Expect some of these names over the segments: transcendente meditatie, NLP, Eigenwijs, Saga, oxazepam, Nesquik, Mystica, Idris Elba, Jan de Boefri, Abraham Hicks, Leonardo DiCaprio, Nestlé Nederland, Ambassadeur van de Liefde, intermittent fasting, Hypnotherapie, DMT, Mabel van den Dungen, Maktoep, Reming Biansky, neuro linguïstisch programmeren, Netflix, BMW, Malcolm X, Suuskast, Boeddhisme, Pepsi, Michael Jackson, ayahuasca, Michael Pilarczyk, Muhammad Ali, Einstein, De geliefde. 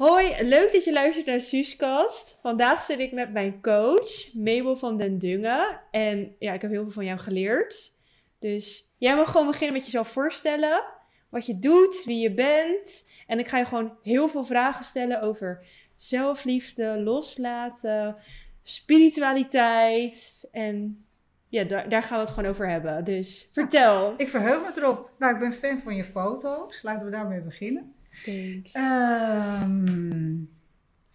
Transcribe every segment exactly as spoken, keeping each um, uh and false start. Hoi, leuk dat je luistert naar Suuskast. Vandaag zit ik met mijn coach, Mabel van den Dungen. En ja, ik heb heel veel van jou geleerd. Dus jij mag gewoon beginnen met jezelf voorstellen. Wat je doet, wie je bent. En ik ga je gewoon heel veel vragen stellen over zelfliefde, loslaten, spiritualiteit. En ja, daar, daar gaan we het gewoon over hebben. Dus vertel. Ik verheug me erop. Nou, ik ben fan van je foto's. Laten we daarmee beginnen. Thanks. Um,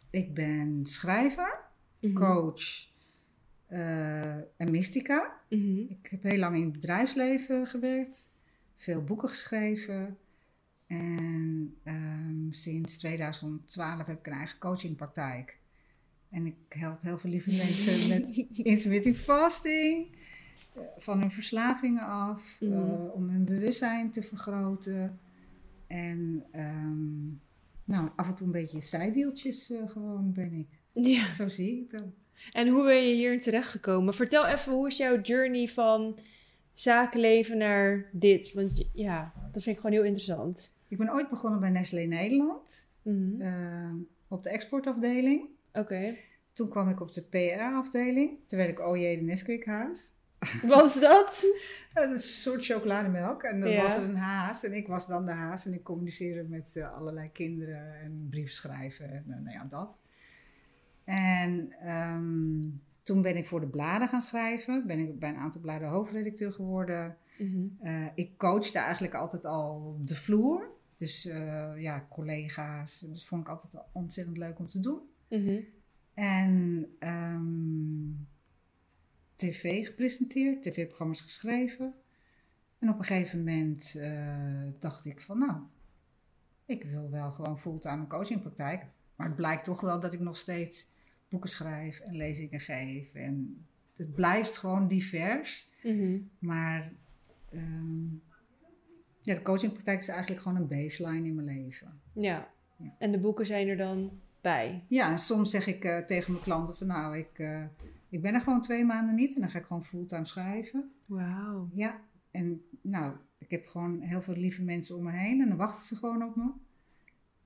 ik ben schrijver, mm-hmm. coach uh, en mystica. Mm-hmm. Ik heb heel lang in het bedrijfsleven gewerkt, veel boeken geschreven. En um, sinds tweeduizend twaalf heb ik een eigen coachingpraktijk. En ik help heel veel lieve mensen met intermittent fasting, uh, van hun verslavingen af, mm. uh, om hun bewustzijn te vergroten. En um, nou, af en toe een beetje zijwieltjes uh, gewoon ben ik. Ja. Zo zie ik dat. En hoe ben je hierin terechtgekomen? Vertel even, hoe is jouw journey van zakenleven naar dit? Want ja, dat vind ik gewoon heel interessant. Ik ben ooit begonnen bij Nestlé Nederland. Mm-hmm. Uh, op de exportafdeling. Oké. Okay. Toen kwam ik op de P R afdeling. Toen werd ik O J de Nesquik haas. Was dat? Ja, dat is een soort chocolademelk. En dan ja. was er een haas. En ik was dan de haas. En ik communiceerde met uh, allerlei kinderen. En brieven schrijven. En uh, nou ja, dat. En um, toen ben ik voor de bladen gaan schrijven. Ben ik bij een aantal bladen hoofdredacteur geworden. Mm-hmm. Uh, ik coachte eigenlijk altijd al de vloer. Dus uh, ja, collega's. Dat vond ik altijd ontzettend leuk om te doen. Mm-hmm. En... Um, tv gepresenteerd, tv-programma's geschreven. En op een gegeven moment uh, dacht ik van nou, ik wil wel gewoon fulltime een coachingpraktijk. Maar het blijkt toch wel dat ik nog steeds boeken schrijf en lezingen geef. En het blijft gewoon divers. Mm-hmm. Maar um, ja, de coachingpraktijk is eigenlijk gewoon een baseline in mijn leven. Ja, ja. En de boeken zijn er dan bij? Ja, en soms zeg ik uh, tegen mijn klanten van nou, ik... Uh, Ik ben er gewoon twee maanden niet en dan ga ik gewoon fulltime schrijven. Wauw. Ja, en nou, ik heb gewoon heel veel lieve mensen om me heen en dan wachten ze gewoon op me.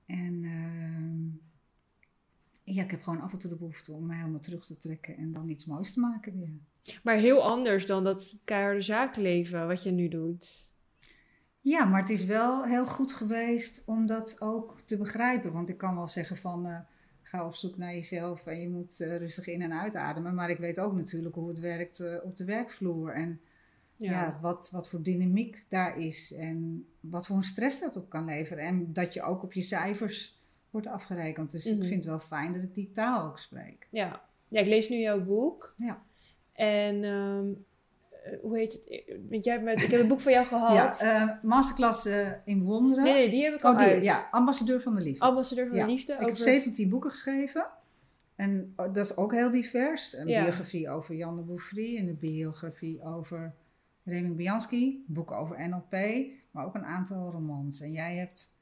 En uh, ja, ik heb gewoon af en toe de behoefte om me helemaal terug te trekken en dan iets moois te maken weer. Maar heel anders dan dat keiharde zakenleven wat je nu doet. Ja, maar het is wel heel goed geweest om dat ook te begrijpen. Want ik kan wel zeggen van... Uh, Ga op zoek naar jezelf en je moet uh, rustig in- en uitademen. Maar ik weet ook natuurlijk hoe het werkt uh, op de werkvloer. En ja. Ja, wat, wat voor dynamiek daar is. En wat voor een stress dat op kan leveren. En dat je ook op je cijfers wordt afgerekend. Dus mm-hmm. ik vind het wel fijn dat ik die taal ook spreek. Ja, ja, ik lees nu jouw boek. Ja. En um, hoe heet het? Want jij hebt, ik heb een boek van jou gehad. Ja, uh, Masterclass uh, in Wonderen. Nee, nee, die heb ik al oh, die, uit. Ja, Ambassadeur van de Liefde. Ambassadeur van ja. de Liefde. Over... Ik heb zeventien boeken geschreven. En dat is ook heel divers. Een ja. biografie over Jan de Boefri. En een biografie over Reming Biansky. Boeken over N L P. Maar ook een aantal romans. En jij hebt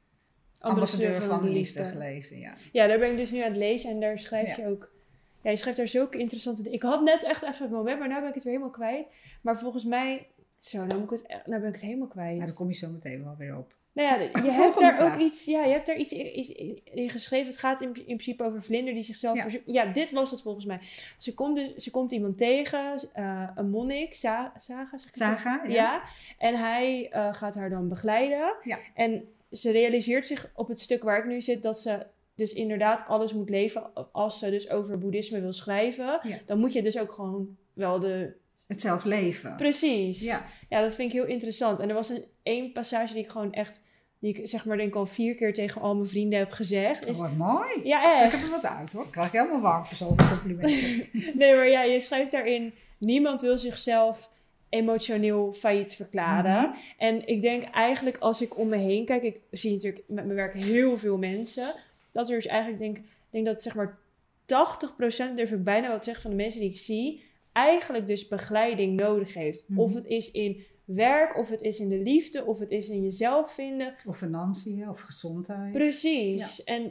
Ambassadeur, Ambassadeur van, van de Liefde gelezen. Ja. ja, daar ben ik dus nu aan het lezen. En daar schrijf ja. je ook... Ja, je schrijft daar zulke interessante dingen. Ik had net echt even het moment, maar nu ben ik het weer helemaal kwijt. Maar volgens mij... Zo, nou, moet ik het, nou ben ik het helemaal kwijt. Nou, daar kom je zo meteen wel weer op. Nou ja, je hebt daar vraag. ook iets, ja, je hebt daar iets in, iets in geschreven. Het gaat in, in principe over vlinder die zichzelf... Ja, verzo- ja dit was het volgens mij. Ze komt, dus, ze komt iemand tegen, uh, een monnik, Sa- Saga. Saga, ja. ja. En hij uh, gaat haar dan begeleiden. Ja. En ze realiseert zich op het stuk waar ik nu zit dat ze... Dus inderdaad, alles moet leven. Als ze dus over boeddhisme wil schrijven, ja. dan moet je dus ook gewoon wel de... Het zelf leven. Precies. Ja. ja, dat vind ik heel interessant. En er was een één passage die ik gewoon echt... Die ik zeg maar denk al vier keer tegen al mijn vrienden heb gezegd. Is... Oh, wat mooi. Ja, echt. Trek even wat uit hoor. Krijg ik helemaal warm voor zo'n complimenten. Nee, maar ja, je schrijft daarin... Niemand wil zichzelf emotioneel failliet verklaren. Mm-hmm. En ik denk eigenlijk als ik om me heen kijk... Ik zie natuurlijk met mijn werk heel veel mensen... Dat er dus eigenlijk, denk ik denk dat zeg maar tachtig procent, durf ik bijna wat te zeggen, van de mensen die ik zie, eigenlijk dus begeleiding nodig heeft. Mm-hmm. Of het is in werk, of het is in de liefde, of het is in jezelf vinden. Of financiën, of gezondheid. Precies. Ja. En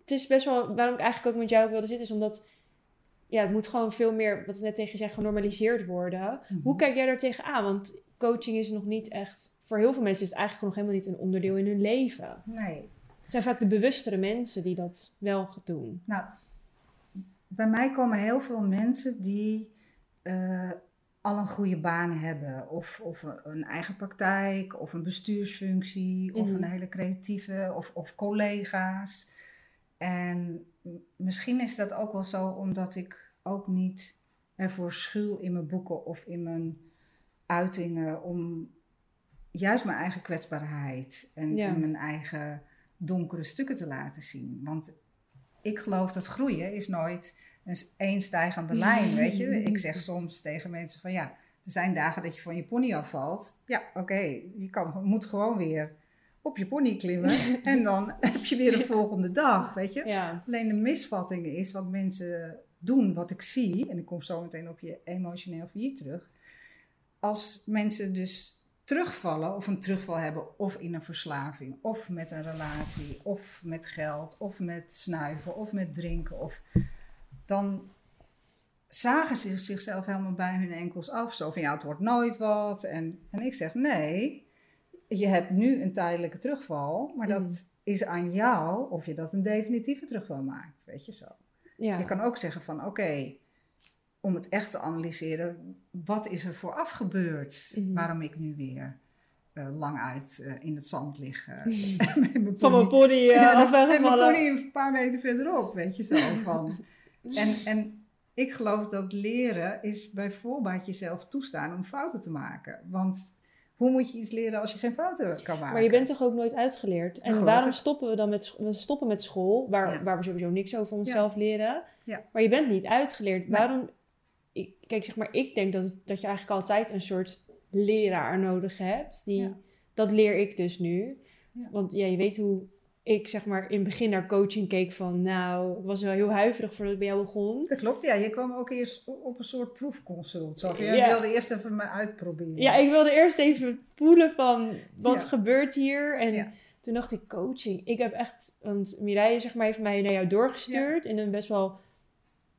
het is best wel, waarom ik eigenlijk ook met jou ook wilde zitten, is omdat, ja, het moet gewoon veel meer, wat ik net tegen je zei, genormaliseerd worden. Mm-hmm. Hoe kijk jij daar tegenaan? Want coaching is nog niet echt, voor heel veel mensen is het eigenlijk nog helemaal niet een onderdeel in hun leven. Nee. Het zijn vaak de bewustere mensen die dat wel doen. Nou, bij mij komen heel veel mensen die uh, al een goede baan hebben. Of, of een eigen praktijk, of een bestuursfunctie, mm. of een hele creatieve, of, of collega's. En misschien is dat ook wel zo omdat ik ook niet ervoor schuil in mijn boeken of in mijn uitingen om juist mijn eigen kwetsbaarheid en, ja. en mijn eigen donkere stukken te laten zien. Want ik geloof dat groeien is nooit een eenstijgende lijn, weet je. Ik zeg soms tegen mensen van ja, er zijn dagen dat je van je pony afvalt. Ja, oké, okay, je kan, moet gewoon weer op je pony klimmen en dan heb je weer een volgende dag, weet je. Ja. Alleen de misvatting is wat mensen doen, wat ik zie, en ik kom zo meteen op je emotioneel failliet terug. Als mensen dus terugvallen of een terugval hebben of in een verslaving of met een relatie of met geld of met snuiven of met drinken of dan zagen ze zichzelf helemaal bij hun enkels af. Zo van ja, het wordt nooit wat. En, en ik zeg nee, je hebt nu een tijdelijke terugval, maar dat mm. is aan jou of je dat een definitieve terugval maakt, weet je zo. Ja. Je kan ook zeggen van oké, okay, om het echt te analyseren, wat is er vooraf gebeurd? Mm-hmm. Waarom ik nu weer uh, lang uit uh, in het zand lig. Uh, mm. mijn van mijn pony uh, ja, afweggevallen. En mijn pony een paar meter verderop, weet je zo. Van. en, en ik geloof dat leren is bij voorbaat jezelf toestaan om fouten te maken. Want hoe moet je iets leren als je geen fouten kan maken? Maar je bent toch ook nooit uitgeleerd? En Geloof waarom ik. stoppen we dan met, we stoppen met school, waar, ja. waar we sowieso niks over onszelf ja. leren. Ja. Maar je bent niet uitgeleerd. Nee. Waarom... Ik, kijk, zeg maar, ik denk dat, dat je eigenlijk altijd een soort leraar nodig hebt. Die, ja. Dat leer ik dus nu. Ja. Want ja, je weet hoe ik zeg maar in het begin naar coaching keek van... Nou, ik was wel heel huiverig voordat ik bij jou begon. Dat klopt, ja. Je kwam ook eerst op een soort proefconsult. Zo van, jij ja. wilde eerst even me uitproberen. Ja, ik wilde eerst even voelen van wat ja. gebeurt hier. En ja. toen dacht ik, coaching. Ik heb echt... Want Mireille zeg maar, heeft mij naar jou doorgestuurd ja. in een best wel...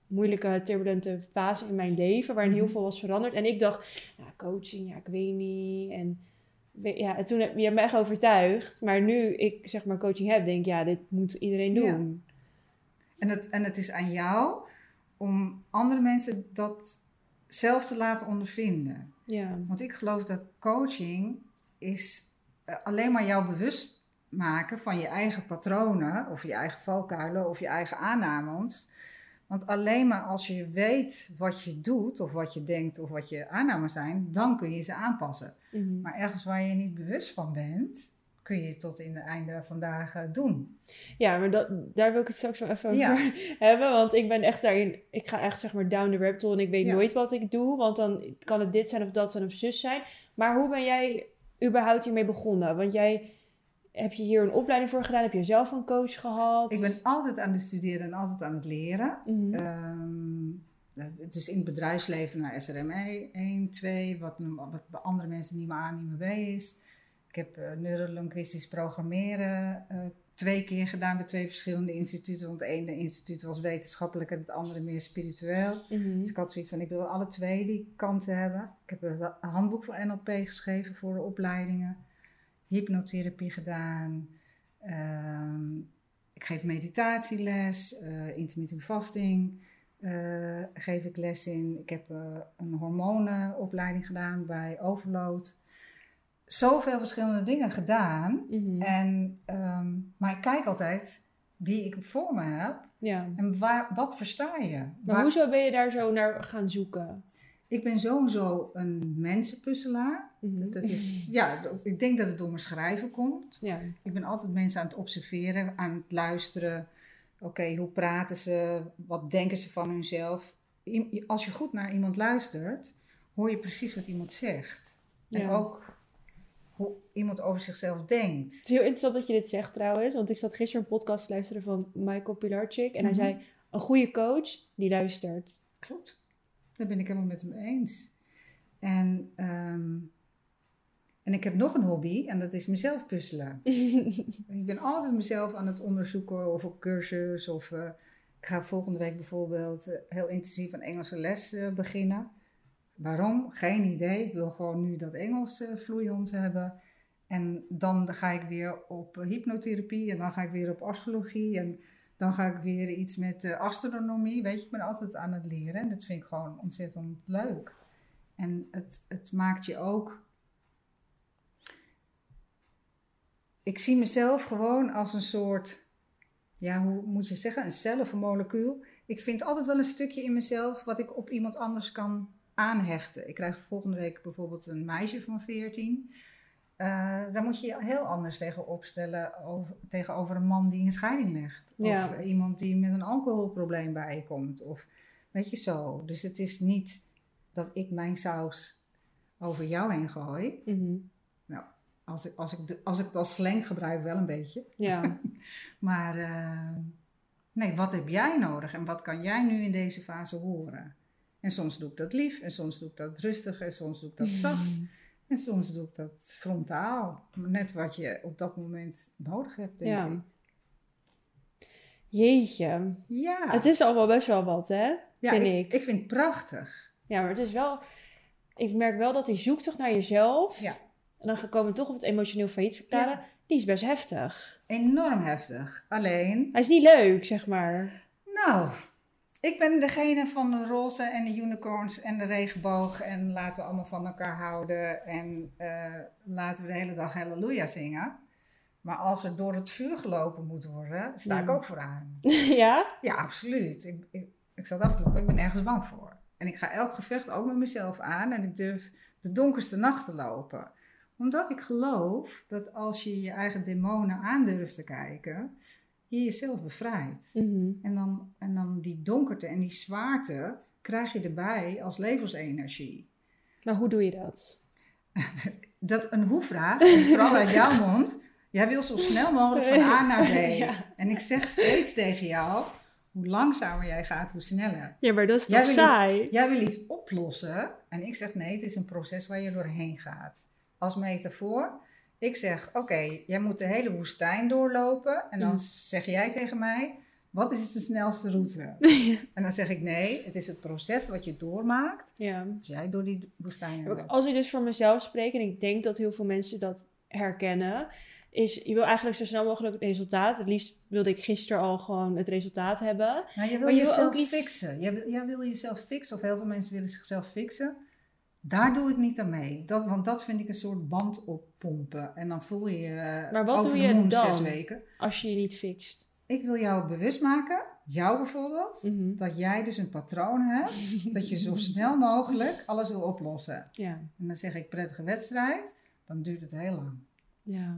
moeilijke, turbulente fase in mijn leven, waarin heel veel was veranderd. En ik dacht, nou, coaching, ja, ik weet niet. En, ja, en toen heb je hebt me echt overtuigd. Maar nu ik zeg maar coaching heb, denk ik, ja, dit moet iedereen doen. Ja. En, het, en het is aan jou om andere mensen dat zelf te laten ondervinden. Ja. Want ik geloof dat coaching is uh, alleen maar jou bewust maken van je eigen patronen, of je eigen valkuilen, of je eigen aannames. Want alleen maar als je weet wat je doet, of wat je denkt, of wat je aannames zijn, dan kun je ze aanpassen. Mm-hmm. Maar ergens waar je niet bewust van bent, kun je het tot in het einde van dagen doen. Ja, maar dat, daar wil ik het straks wel even over ja. hebben. Want ik ben echt daarin, ik ga echt zeg maar down the rabbit hole en ik weet ja. nooit wat ik doe. Want dan kan het dit zijn of dat zijn of zus zijn. Maar hoe ben jij überhaupt hiermee begonnen? Want jij... Heb je hier een opleiding voor gedaan? Heb je zelf een coach gehad? Ik ben altijd aan het studeren en altijd aan het leren. Mm-hmm. Um, dus in het bedrijfsleven naar S R M E één, twee, wat, wat bij andere mensen niet meer A, niet meer B is. Ik heb uh, neuro linguïstisch programmeren uh, twee keer gedaan bij twee verschillende instituten. Want het ene instituut was wetenschappelijk en het andere meer spiritueel. Mm-hmm. Dus ik had zoiets van, ik wil alle twee die kanten hebben. Ik heb een handboek voor N L P geschreven voor de opleidingen. Hypnotherapie gedaan, uh, ik geef meditatieles, uh, intermittent fasting uh, geef ik les in. Ik heb uh, een hormonenopleiding gedaan bij Overload. Zoveel verschillende dingen gedaan. Mm-hmm. En, um, maar ik kijk altijd wie ik voor me heb ja. en waar, wat versta je. Maar waar... hoezo ben je daar zo naar gaan zoeken? Ik ben sowieso een mensenpuzzelaar. Mm-hmm. Dat is, ja, ik denk dat het door mijn schrijven komt. Ja. Ik ben altijd mensen aan het observeren, aan het luisteren. Oké, okay, hoe praten ze? Wat denken ze van hunzelf? Als je goed naar iemand luistert, hoor je precies wat iemand zegt. En ja. ook hoe iemand over zichzelf denkt. Het is heel interessant dat je dit zegt trouwens. Want ik zat gisteren een podcast te luisteren van Michael Pilarczyk. En mm-hmm. hij zei, een goede coach die luistert. Klopt. Daar ben ik helemaal met hem eens. En, um, en ik heb nog een hobby. En dat is mezelf puzzelen. Ik ben altijd mezelf aan het onderzoeken. Of op cursus. Of uh, ik ga volgende week bijvoorbeeld uh, heel intensief aan Engelse les uh, beginnen. Waarom? Geen idee. Ik wil gewoon nu dat Engels uh, vloeiend hebben. En dan ga ik weer op hypnotherapie en dan ga ik weer op astrologie en dan ga ik weer iets met uh, astronomie. Weet je, ik ben altijd aan het leren en dat vind ik gewoon ontzettend leuk. En het, het maakt je ook... Ik zie mezelf gewoon als een soort, ja, hoe moet je zeggen, een cel of een molecuul. Ik vind altijd wel een stukje in mezelf wat ik op iemand anders kan aanhechten. Ik krijg volgende week bijvoorbeeld een meisje van veertien. Uh, daar moet je je heel anders tegen opstellen over, tegenover een man die een scheiding legt. Ja. Of iemand die met een alcoholprobleem bij je komt. Of weet je zo. Dus het is niet dat ik mijn saus over jou heen gooi. Mm-hmm. Nou, als ik, als, ik de, als ik het als slang gebruik, wel een beetje. Ja. Maar uh, nee, wat heb jij nodig? En wat kan jij nu in deze fase horen? En soms doe ik dat lief. En soms doe ik dat rustig. En soms doe ik dat zacht. Mm. En soms doe ik dat frontaal. Net wat je op dat moment nodig hebt, denk ja. ik. Jeetje. Ja. Het is allemaal best wel wat, hè? Ja, vind ik, ik. ik vind het prachtig. Ja, maar het is wel... Ik merk wel dat die zoektocht naar jezelf... Ja. En dan komen we toch op het emotioneel failliet verklaren. Ja. Die is best heftig. Enorm heftig. Alleen... Hij is niet leuk, zeg maar. Nou... Ik ben degene van de roze en de unicorns en de regenboog. En laten we allemaal van elkaar houden. En uh, laten we de hele dag halleluja zingen. Maar als er door het vuur gelopen moet worden, sta ja. ik ook vooraan. Ja? Ja, absoluut. Ik, ik, ik zal het afkloppen. Ik ben ergens bang voor. En ik ga elk gevecht ook met mezelf aan. En ik durf de donkerste nachten lopen. Omdat ik geloof dat als je je eigen demonen aandurft te kijken... je jezelf bevrijdt. Mm-hmm. En, dan, en dan die donkerte en die zwaarte krijg je erbij als levensenergie. Maar hoe doe je dat? Dat een hoe-vraag, vooral uit jouw mond. Jij wil zo snel mogelijk van A naar B. Ja. En ik zeg steeds tegen jou, hoe langzamer jij gaat, hoe sneller. Ja, maar dat is toch saai? Iets, jij wil iets oplossen. En ik zeg nee, het is een proces waar je doorheen gaat. Als metafoor... Ik zeg, oké, okay, jij moet de hele woestijn doorlopen. En dan mm. zeg jij tegen mij, wat is de snelste route? Ja. En dan zeg ik, nee, het is het proces wat je doormaakt. Ja. Dus jij door die woestijn loopt. Als ik dus voor mezelf spreek, en ik denk dat heel veel mensen dat herkennen... is, je wil eigenlijk zo snel mogelijk het resultaat. Het liefst wilde ik gisteren al gewoon het resultaat hebben. Nou, je wil maar je jezelf wil ook niet fixen. Jij wil, jij wil jezelf fixen, of heel veel mensen willen zichzelf fixen. Daar doe ik niet aan mee. Dat, want dat vind ik een soort band oppompen. En dan voel je je maar wat over doe je de moen dan, zes weken. Als je je niet fixt? Ik wil jou bewust maken, jou bijvoorbeeld, mm-hmm. dat jij dus een patroon hebt. Dat je zo snel mogelijk alles wil oplossen. Ja. En dan zeg ik prettige wedstrijd, dan duurt het heel lang. Ja.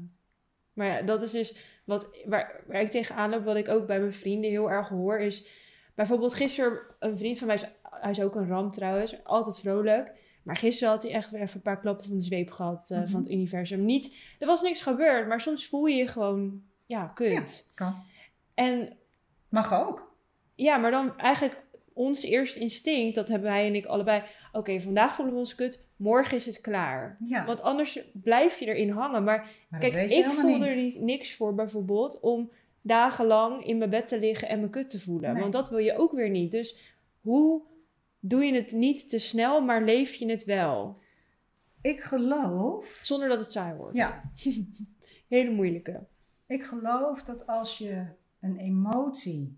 Maar ja, dat is dus wat, waar, waar ik tegenaan loop, wat ik ook bij mijn vrienden heel erg hoor, is bijvoorbeeld gisteren, een vriend van mij, is, hij is ook een ram trouwens, altijd vrolijk. Maar gisteren had hij echt weer even een paar klappen van de zweep gehad uh, mm-hmm. van het universum. Niet, er was niks gebeurd, maar soms voel je je gewoon, ja, kut. Ja, kan. En, mag ook. Ja, maar dan eigenlijk ons eerste instinct, dat hebben hij en ik allebei. Oké, okay, vandaag voelen we ons kut, morgen is het klaar. Ja. Want anders blijf je erin hangen. Maar, maar kijk, ik voel niet. er niks voor bijvoorbeeld om dagenlang in mijn bed te liggen en me kut te voelen. Nee. Want dat wil je ook weer niet. Dus hoe... Doe je het niet te snel, maar leef je het wel? Ik geloof... Zonder dat het saai wordt. Ja. Hele moeilijke. Ik geloof dat als je een emotie...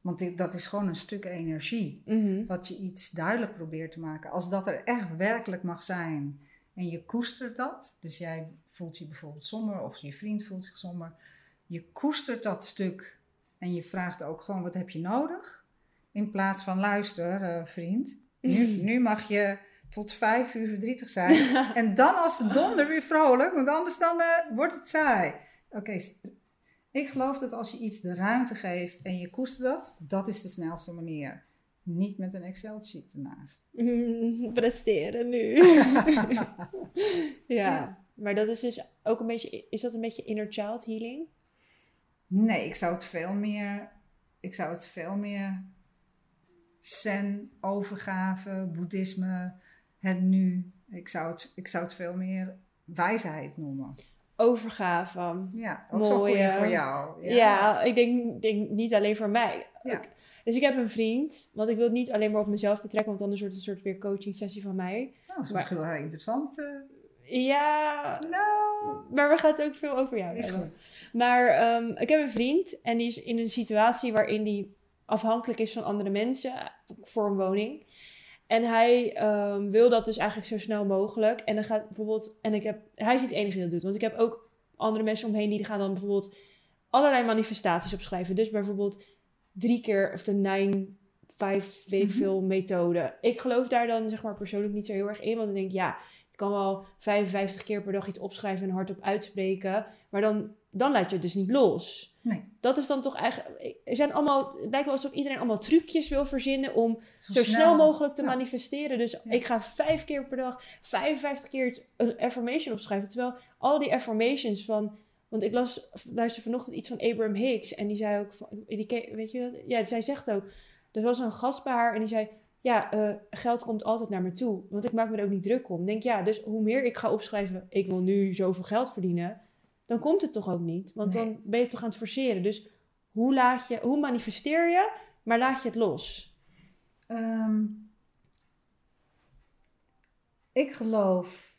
Want dat is gewoon een stuk energie. Mm-hmm. Wat je iets duidelijk probeert te maken. Als dat er echt werkelijk mag zijn. En je koestert dat. Dus jij voelt je bijvoorbeeld somber. Of je vriend voelt zich somber. Je koestert dat stuk. En je vraagt ook gewoon, wat heb je nodig? In plaats van, luister uh, vriend, nu, nu mag je tot vijf uur verdrietig zijn. En dan als de donder weer vrolijk, want anders dan uh, wordt het saai. Oké, okay, ik geloof dat als je iets de ruimte geeft en je koestert dat, dat is de snelste manier. Niet met een Excel-sheet ernaast. Mm, presteren nu. ja, ja, maar dat is dus ook een beetje, is dat een beetje inner child healing? Nee, ik zou het veel meer, ik zou het veel meer... Zen, overgave, boeddhisme, het nu. Ik zou het, ik zou het veel meer wijsheid noemen. Overgave. Ja, ook zo goed voor jou. Ja, ja ik denk, denk niet alleen voor mij. Ja. Ik, dus ik heb een vriend, want ik wil het niet alleen maar op mezelf betrekken, want anders wordt het een soort weer coaching sessie van mij. Nou, dat is maar, misschien wel heel interessant. Uh, Ja, no. Maar we gaan het ook veel over jou is hebben. Goed. Maar um, ik heb een vriend en die is in een situatie waarin hij afhankelijk is van andere mensen voor een woning. En hij um, wil dat dus eigenlijk zo snel mogelijk. En dan gaat bijvoorbeeld, en ik heb, hij is niet de enige die dat doet, want ik heb ook andere mensen omheen die gaan dan bijvoorbeeld allerlei manifestaties opschrijven. Dus bijvoorbeeld drie keer of de nine, vijf, weet ik veel, mm-hmm. methode. Ik geloof daar dan zeg maar persoonlijk niet zo heel erg in, want ik denk ja. Ik kan wel vijfenvijftig keer per dag iets opschrijven en hardop uitspreken. Maar dan, dan laat je het dus niet los. Nee. Dat is dan toch eigenlijk... Er zijn allemaal, het lijkt wel alsof iedereen allemaal trucjes wil verzinnen om zo, zo snel. snel mogelijk te ja. manifesteren. Dus ja. ik ga vijf keer per dag, vijfenvijftig keer een affirmation opschrijven. Terwijl al die affirmations van... Want ik las, luisterde vanochtend iets van Abraham Hicks. En die zei ook... Van, die, weet je dat? Ja, zij zegt ook... Er was een gast bij haar en die zei... Ja, uh, geld komt altijd naar me toe. Want ik maak me er ook niet druk om. Denk ja, dus hoe meer ik ga opschrijven... ik wil nu zoveel geld verdienen... dan komt het toch ook niet. Want nee. dan ben je toch aan het forceren. Dus hoe, laat je, hoe manifesteer je... maar laat je het los? Um, ik geloof...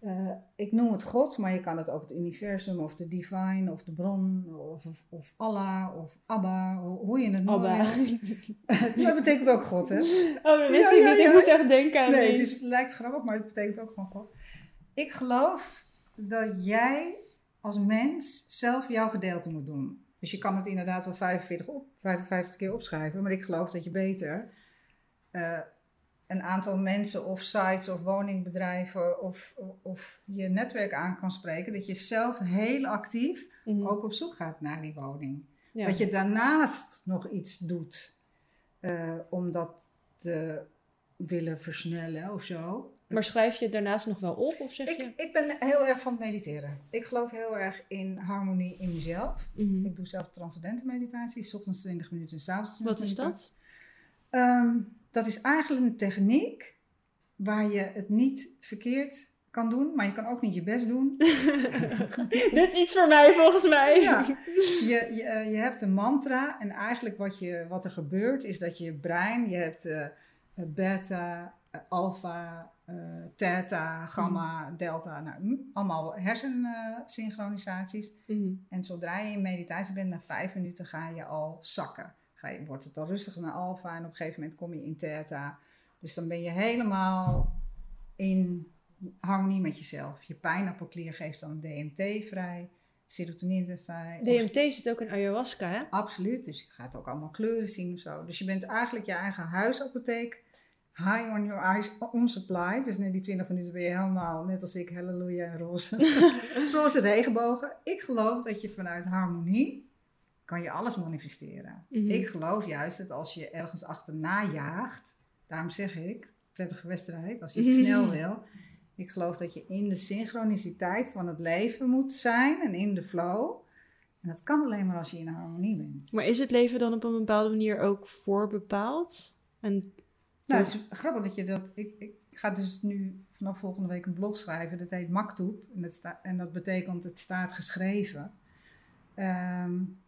Uh, ik noem het God... maar je kan het ook het universum... of de divine, of de bron... of, of, of Allah, of Abba... hoe, hoe je het noemen wil. Dat betekent ook God, hè? Oh, dat wist ja, ik ja, niet. Ja. Ik moest echt denken aan... Nee, het is, lijkt grappig, maar het betekent ook gewoon God. Ik geloof dat jij als mens... zelf jouw gedeelte moet doen. Dus je kan het inderdaad wel vijfenveertig op, vijfenvijftig keer opschrijven... maar ik geloof dat je beter... Uh, een aantal mensen of sites of woningbedrijven of, of je netwerk aan kan spreken... dat je zelf heel actief mm-hmm. ook op zoek gaat naar die woning. Ja. Dat je daarnaast nog iets doet uh, om dat te willen versnellen of zo. Maar schrijf je daarnaast nog wel op? Of zeg ik, je... ik ben heel erg van het mediteren. Ik geloof heel erg in harmonie in mezelf. Mm-hmm. Ik doe zelf transcendente meditatie, 's ochtends twintig minuten en 's avonds twintig minuten. Wat is dat? Um, Dat is eigenlijk een techniek waar je het niet verkeerd kan doen, maar je kan ook niet je best doen. Dit is iets voor mij volgens mij. Ja. Je, je, je hebt een mantra en eigenlijk wat, je, wat er gebeurt is dat je, je brein, je hebt uh, beta, uh, alpha, uh, theta, gamma, mm. delta, nou, allemaal hersensynchronisaties. Mm. En zodra je in meditatie bent, na vijf minuten ga je al zakken. Wordt het al rustiger naar alfa en op een gegeven moment kom je in theta. Dus dan ben je helemaal in harmonie met jezelf. Je pijnappelklier geeft dan D M T vrij, serotonine vrij. D M T of... zit ook in ayahuasca, hè? Absoluut, dus je gaat ook allemaal kleuren zien of zo. Dus je bent eigenlijk je eigen huisapotheek. High on your eyes, on supply. Dus na die twintig minuten ben je helemaal, net als ik, halleluja en roze, roze regenbogen. Ik geloof dat je vanuit harmonie... kan je alles manifesteren. Mm-hmm. Ik geloof juist dat als je ergens achterna jaagt... daarom zeg ik, prettige wedstrijd, als je het mm-hmm. snel wil... ik geloof dat je in de synchroniciteit van het leven moet zijn... en in de flow. En dat kan alleen maar als je in harmonie bent. Maar is het leven dan op een bepaalde manier ook voorbepaald? En... Nou, het is grappig dat je dat... Ik, ik ga dus nu vanaf volgende week een blog schrijven. Dat heet Maktoep. En dat, sta, en dat betekent het staat geschreven. Um,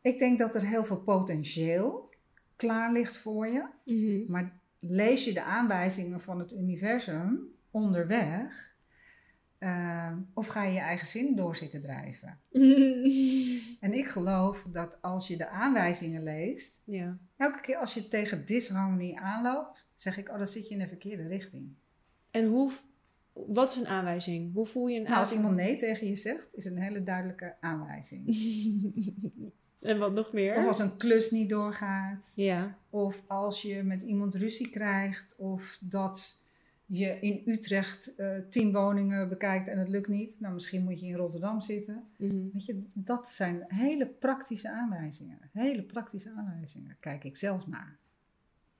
Ik denk dat er heel veel potentieel klaar ligt voor je. Mm-hmm. Maar lees je de aanwijzingen van het universum onderweg... Uh, of ga je je eigen zin door zitten drijven? Mm-hmm. En ik geloof dat als je de aanwijzingen leest... Ja. Elke keer als je tegen disharmonie aanloopt... zeg ik, oh, dan zit je in de verkeerde richting. En hoe, wat is een aanwijzing? Hoe voel je een aanwijzing? Nou, als iemand nee tegen je zegt, is een hele duidelijke aanwijzing. En wat nog meer? Of als een klus niet doorgaat. Ja. Of als je met iemand ruzie krijgt. Of dat je in Utrecht uh, tien woningen bekijkt en het lukt niet. Nou, misschien moet je in Rotterdam zitten. Mm-hmm. Weet je, dat zijn hele praktische aanwijzingen. Hele praktische aanwijzingen. Kijk ik zelf naar.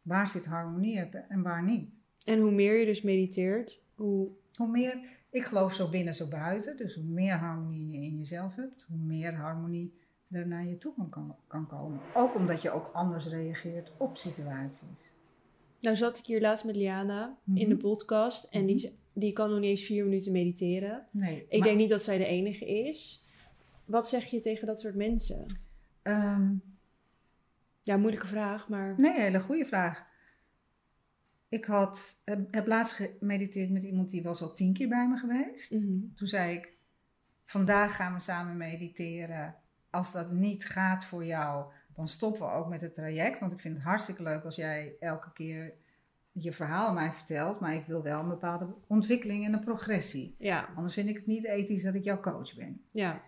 Waar zit harmonie hebben en waar niet. En hoe meer je dus mediteert, hoe... Hoe meer, ik geloof zo binnen, zo buiten. Dus hoe meer harmonie je in jezelf hebt, hoe meer harmonie... er naar je toe kan, kan komen. Ook omdat je ook anders reageert op situaties. Nou zat ik hier laatst met Liana mm-hmm. in de podcast... en mm-hmm. die, die kan nog niet eens vier minuten mediteren. Nee, ik maar... denk niet dat zij de enige is. Wat zeg je tegen dat soort mensen? Um... Ja, moeilijke vraag, maar... Nee, hele goede vraag. Ik had, heb laatst gemediteerd met iemand die was al tien keer bij me geweest. Mm-hmm. Toen zei ik, vandaag gaan we samen mediteren. Als dat niet gaat voor jou, dan stoppen we ook met het traject. Want ik vind het hartstikke leuk als jij elke keer je verhaal aan mij vertelt. Maar ik wil wel een bepaalde ontwikkeling en een progressie. Ja. Anders vind ik het niet ethisch dat ik jouw coach ben. Ja.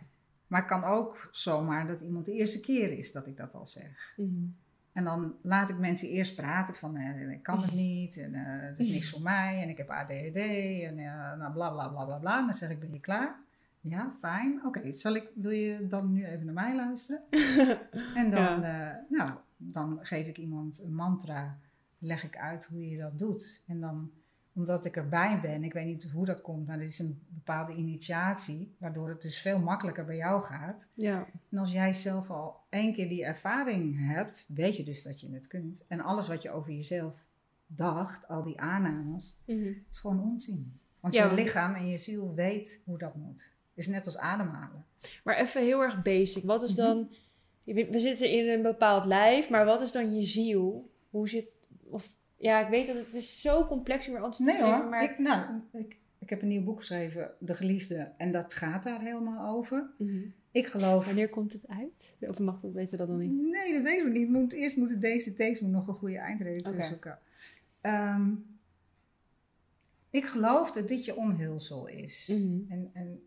Maar het kan ook zomaar dat iemand de eerste keer is dat ik dat al zeg. Mm-hmm. En dan laat ik mensen eerst praten van, eh, ik kan het niet, en uh, het is niks voor mij, en ik heb A D H D, en uh, nou, bla, bla, bla, bla, bla. En dan zeg ik, ben je klaar? Ja, fijn. Oké, okay, zal ik, wil je dan nu even naar mij luisteren? En dan, ja. uh, nou, dan geef ik iemand een mantra, leg ik uit hoe je dat doet. En dan, omdat ik erbij ben, ik weet niet hoe dat komt, maar dit is een bepaalde initiatie, waardoor het dus veel makkelijker bij jou gaat. Ja. En als jij zelf al één keer die ervaring hebt, weet je dus dat je het kunt. En alles wat je over jezelf dacht, al die aannames, mm-hmm. is gewoon onzin. Want ja, je lichaam en je ziel weet hoe dat moet. Is net als ademhalen. Maar even heel erg basic. Wat is dan, mm-hmm. we zitten in een bepaald lijf, maar wat is dan je ziel? Hoe zit, of... Ja, ik weet dat het is zo complex om weer antwoord te nee, geven. Maar... Ik, nou, ik, ik heb een nieuw boek geschreven, De Geliefde. En dat gaat daar helemaal over. Mm-hmm. Ik geloof... Wanneer komt het uit? Of mag dat, weten we dat dan niet? Nee, dat weten we niet. Moet, eerst moeten deze tekst moet nog een goede eindredacteur okay. zoeken. Um, ik geloof dat dit je omhulsel is. Mm-hmm. En, en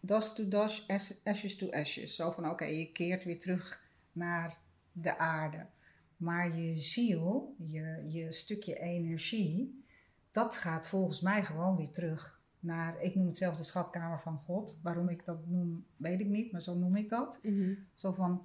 dust to dust, ashes to ashes. Zo van, oké, okay, je keert weer terug naar de aarde. Maar je ziel, je, je stukje energie, dat gaat volgens mij gewoon weer terug naar, ik noem het zelf de schatkamer van God. Waarom ik dat noem, weet ik niet, maar zo noem ik dat. Mm-hmm. Zo van,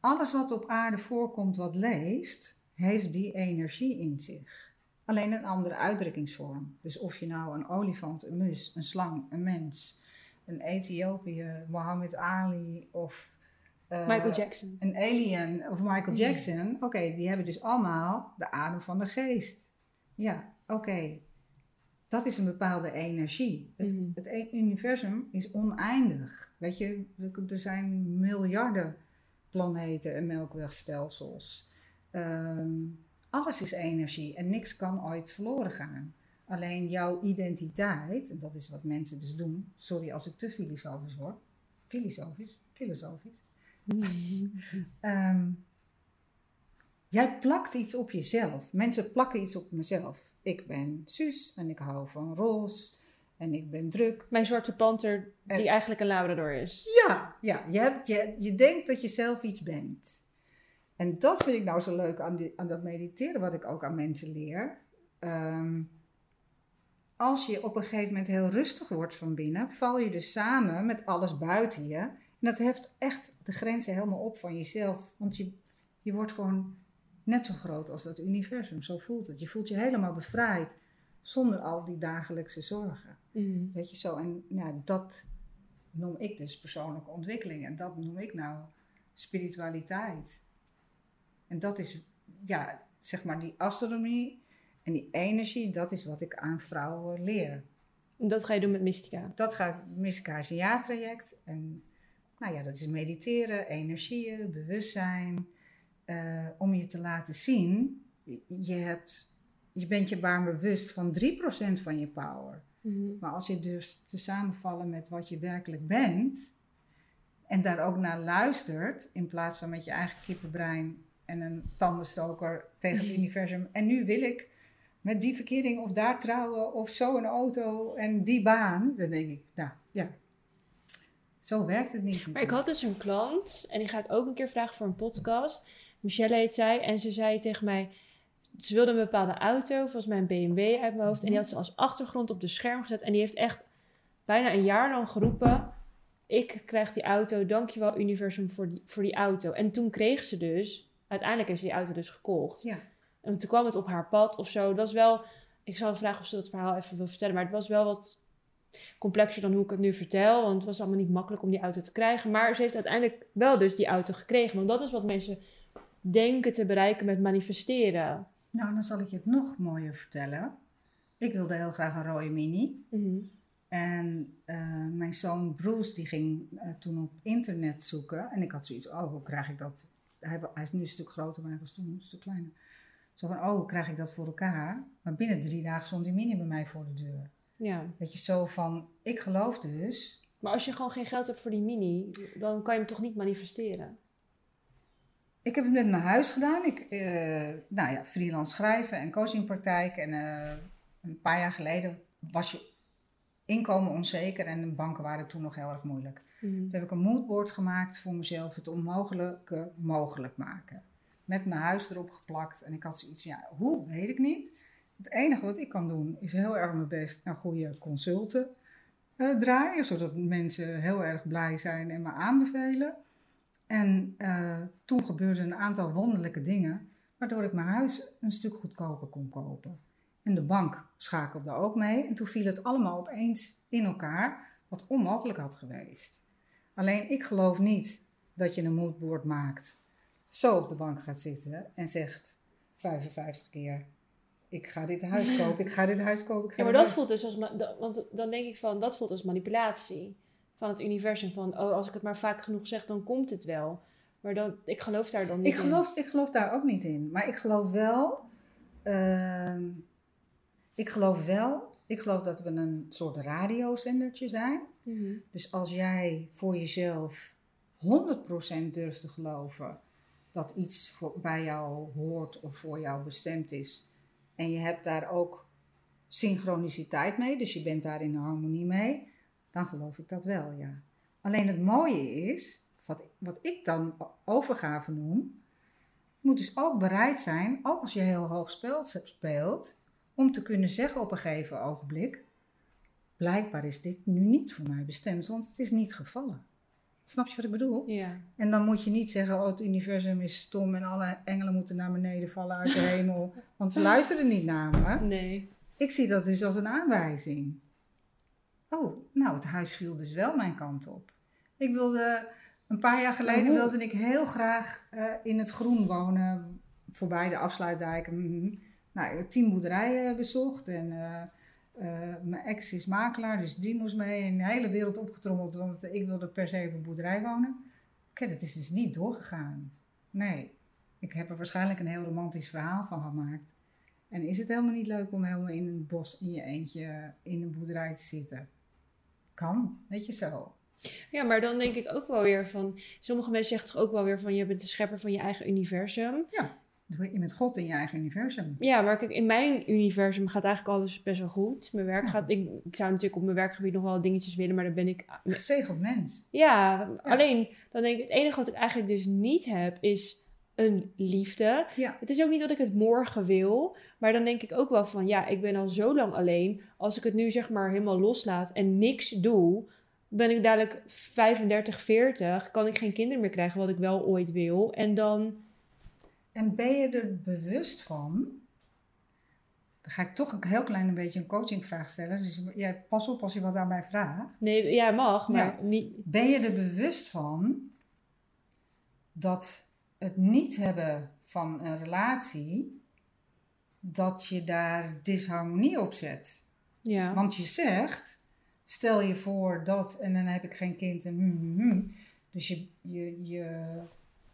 alles wat op aarde voorkomt, wat leeft, heeft die energie in zich. Alleen een andere uitdrukkingsvorm. Dus of je nou een olifant, een mus, een slang, een mens, een Ethiopiër, Muhammad Ali of... Michael uh, Jackson. Een alien of Michael Jackson. Oké, okay, die hebben dus allemaal de adem van de geest. Ja, oké. Okay. Dat is een bepaalde energie. Mm-hmm. Het, het universum is oneindig. Weet je, er zijn miljarden planeten en melkwegstelsels. Um, alles is energie en niks kan ooit verloren gaan. Alleen jouw identiteit, en dat is wat mensen dus doen. Sorry als ik te filosofisch word. Filosofisch, filosofisch. um, jij plakt iets op jezelf. Mensen plakken iets op mezelf. Ik ben Suus en ik hou van roze en ik ben druk. Mijn zwarte panter en, die eigenlijk een labrador is. Ja, ja je, hebt, je, je denkt dat je zelf iets bent. En dat vind ik nou zo leuk aan, die, aan dat mediteren wat ik ook aan mensen leer. Um, als je op een gegeven moment heel rustig wordt van binnen, val je dus samen met alles buiten je. En dat heft echt de grenzen helemaal op van jezelf. Want je, je wordt gewoon net zo groot als dat universum. Zo voelt het. Je voelt je helemaal bevrijd. Zonder al die dagelijkse zorgen. Mm. Weet je zo. En nou, dat noem ik dus persoonlijke ontwikkeling. En dat noem ik nou spiritualiteit. En dat is, ja, zeg maar die astronomie en die energie. Dat is wat ik aan vrouwen leer. En dat ga je doen met Mystica? Dat ga ik. Mystica is een jaartraject. En... Nou ja, dat is mediteren, energieën, bewustzijn. Uh, om je te laten zien, je, hebt, je bent je maar bewust van drie procent van je power. Mm-hmm. Maar als je durft te samenvallen met wat je werkelijk bent... en daar ook naar luistert, in plaats van met je eigen kippenbrein... en een tandenstoker tegen het universum. En nu wil ik met die verkering of daar trouwen of zo een auto en die baan. Dan denk ik, nou ja... Zo werkt het niet. Maar ik had dus een klant, en die ga ik ook een keer vragen voor een podcast. Michelle heet zij, en ze zei tegen mij... Ze wilde een bepaalde auto, volgens mij een B M W uit mijn hoofd. En die had ze als achtergrond op de scherm gezet. En die heeft echt bijna een jaar lang geroepen... Ik krijg die auto, dankjewel universum voor die, voor die auto. En toen kreeg ze dus... Uiteindelijk heeft ze die auto dus gekocht. Ja. En toen kwam het op haar pad of zo. Dat is wel... Ik zal vragen of ze dat verhaal even wil vertellen. Maar het was wel wat... complexer dan hoe ik het nu vertel, want het was allemaal niet makkelijk om die auto te krijgen. Maar ze heeft uiteindelijk wel dus die auto gekregen, want dat is wat mensen denken te bereiken met manifesteren. Nou, dan zal ik je het nog mooier vertellen. Ik wilde heel graag een rode Mini. Mm-hmm. En uh, mijn zoon Bruce, die ging uh, toen op internet zoeken. En ik had zoiets, oh, hoe krijg ik dat? Hij, hij is nu een stuk groter, maar hij was toen een stuk kleiner. Zo van, oh, krijg ik dat voor elkaar? Maar binnen drie dagen stond die mini bij mij voor de deur. Ja. Dat je zo van, ik geloof dus. Maar als je gewoon geen geld hebt voor die mini, dan kan je hem toch niet manifesteren? Ik heb het met mijn huis gedaan. Ik, uh, nou ja, freelance schrijven en coachingpraktijk. En uh, een paar jaar geleden was je inkomen onzeker en de banken waren toen nog heel erg moeilijk. Mm-hmm. Toen heb ik een moodboard gemaakt voor mezelf, het onmogelijke mogelijk maken. Met mijn huis erop geplakt. En ik had zoiets van, ja, hoe? Weet ik niet. Het enige wat ik kan doen is heel erg mijn best naar goede consulten uh, draaien. Zodat mensen heel erg blij zijn en me aanbevelen. En uh, toen gebeurden een aantal wonderlijke dingen. Waardoor ik mijn huis een stuk goedkoper kon kopen. En de bank schakelde ook mee. En toen viel het allemaal opeens in elkaar. Wat onmogelijk had geweest. Alleen ik geloof niet dat je een moodboard maakt. Zo op de bank gaat zitten en zegt vijfenvijftig keer, ik ga dit huis kopen, ik ga dit huis kopen. Ik ga ja, maar dat huis... voelt dus als, want dan denk ik van, dat voelt als manipulatie van het universum. Van, oh, als ik het maar vaak genoeg zeg, dan komt het wel. Maar dan, ik geloof daar dan niet ik geloof, in. Ik geloof daar ook niet in. Maar ik geloof wel, uh, ik geloof wel, ik geloof dat we een soort radiozendertje zijn. Mm-hmm. Dus als jij voor jezelf honderd procent durft te geloven dat iets voor, bij jou hoort of voor jou bestemd is. En je hebt daar ook synchroniciteit mee, dus je bent daar in harmonie mee. Dan geloof ik dat wel, ja. Alleen het mooie is, wat, wat ik dan overgave noem, moet dus ook bereid zijn, ook als je heel hoog speelt, speelt om te kunnen zeggen op een gegeven ogenblik, blijkbaar is dit nu niet voor mij bestemd, want het is niet gevallen. Snap je wat ik bedoel? Ja. En dan moet je niet zeggen, oh, het universum is stom en alle engelen moeten naar beneden vallen uit de hemel. Want ze luisteren niet naar me. Nee. Ik zie dat dus als een aanwijzing. Oh, nou, het huis viel dus wel mijn kant op. Ik wilde, een paar jaar geleden oh. wilde ik heel graag uh, in het groen wonen. Voorbij de afsluitdijk. Mm-hmm. Nou, ik heb tien boerderijen bezocht en... Uh, Uh, mijn ex is makelaar, dus die moest mee in de hele wereld opgetrommeld, want ik wilde per se op een boerderij wonen. Oké, dat is dus niet doorgegaan. Nee, ik heb er waarschijnlijk een heel romantisch verhaal van gemaakt. En is het helemaal niet leuk om helemaal in een bos in je eentje in een boerderij te zitten? Kan, weet je zo. Ja, maar dan denk ik ook wel weer van, sommige mensen zeggen toch ook wel weer van, je bent de schepper van je eigen universum. Ja. Je bent God in je eigen universum. Ja, maar kijk, in mijn universum gaat eigenlijk alles best wel goed. Mijn werk ja. gaat... Ik, ik zou natuurlijk op mijn werkgebied nog wel dingetjes willen, maar dan ben ik... Een gezegeld mens. Ja, ja, alleen dan denk ik, het enige wat ik eigenlijk dus niet heb, is een liefde. Ja. Het is ook niet dat ik het morgen wil, maar dan denk ik ook wel van, ja, ik ben al zo lang alleen. Als ik het nu zeg maar helemaal loslaat en niks doe, ben ik dadelijk vijfendertig, veertig, kan ik geen kinderen meer krijgen, wat ik wel ooit wil. En dan... En ben je er bewust van, dan ga ik toch een heel klein beetje een coachingvraag stellen. Dus ja, pas op als je wat aan mij vraagt. Nee, jij ja, mag, maar ja. niet. Ben je er bewust van dat het niet hebben van een relatie, dat je daar disharmonie op zet? Ja. Want je zegt, stel je voor dat, en dan heb ik geen kind en hmm, hmm, hmm. Dus je... je, je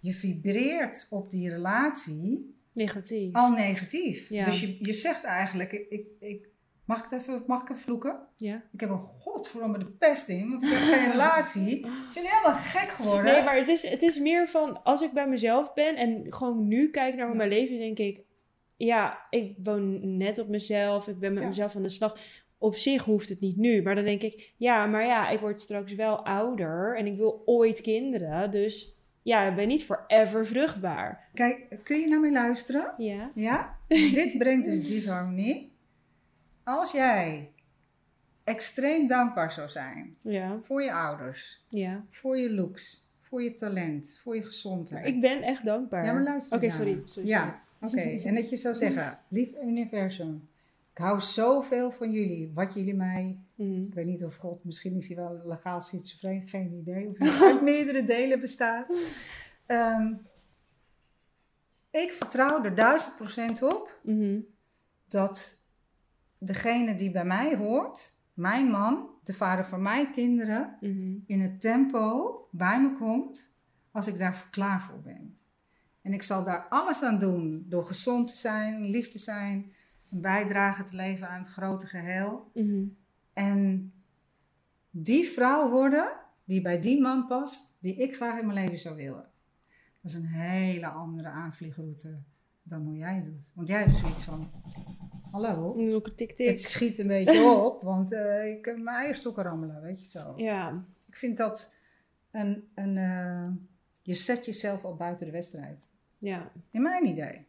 Je vibreert op die relatie negatief. al negatief. Ja. Dus je, je zegt eigenlijk, ik, ik, ik, mag ik het even, mag ik even vloeken? Ja. Ik heb een godverdomme de pest in, want ik heb geen relatie. Ik ben helemaal gek geworden. Nee, maar het is, het is meer van, als ik bij mezelf ben en gewoon nu kijk naar hoe mijn ja. leven is, denk ik, ja, ik woon net op mezelf, ik ben met ja. mezelf aan de slag. Op zich hoeft het niet nu, maar dan denk ik, ja, maar ja, ik word straks wel ouder en ik wil ooit kinderen, dus... Ja, ik ben niet forever vruchtbaar. Kijk, kun je naar mij luisteren? Ja. Ja? Dit brengt dus disharmonie. Als jij extreem dankbaar zou zijn ja. voor je ouders, ja. voor je looks, voor je talent, voor je gezondheid. Ik ben echt dankbaar. Ja, maar luister Oké, okay, sorry, sorry. Ja, oké. Okay. En dat je zou zeggen, lief universum, ik hou zoveel van jullie, wat jullie mij... Mm-hmm. Ik weet niet of God, misschien is hij wel legaal schizofreen, geen idee. Of hij uit meerdere delen bestaat. Um, ik vertrouw er duizend procent op mm-hmm. dat degene die bij mij hoort, mijn man, de vader van mijn kinderen, mm-hmm. in het tempo bij me komt als ik daar klaar voor ben. En ik zal daar alles aan doen. Door gezond te zijn, lief te zijn. Een bijdrage te leveren aan het grote geheel. Mm-hmm. En die vrouw worden die bij die man past, die ik graag in mijn leven zou willen. Dat is een hele andere aanvliegroute dan hoe jij doet. Want jij hebt zoiets van, hallo, tik, tik. Het schiet een beetje op, want uh, ik heb mijn eierstokken rammelen, weet je zo. Ja. Ik vind dat een, een uh, je zet jezelf al buiten de wedstrijd. Ja. In mijn idee.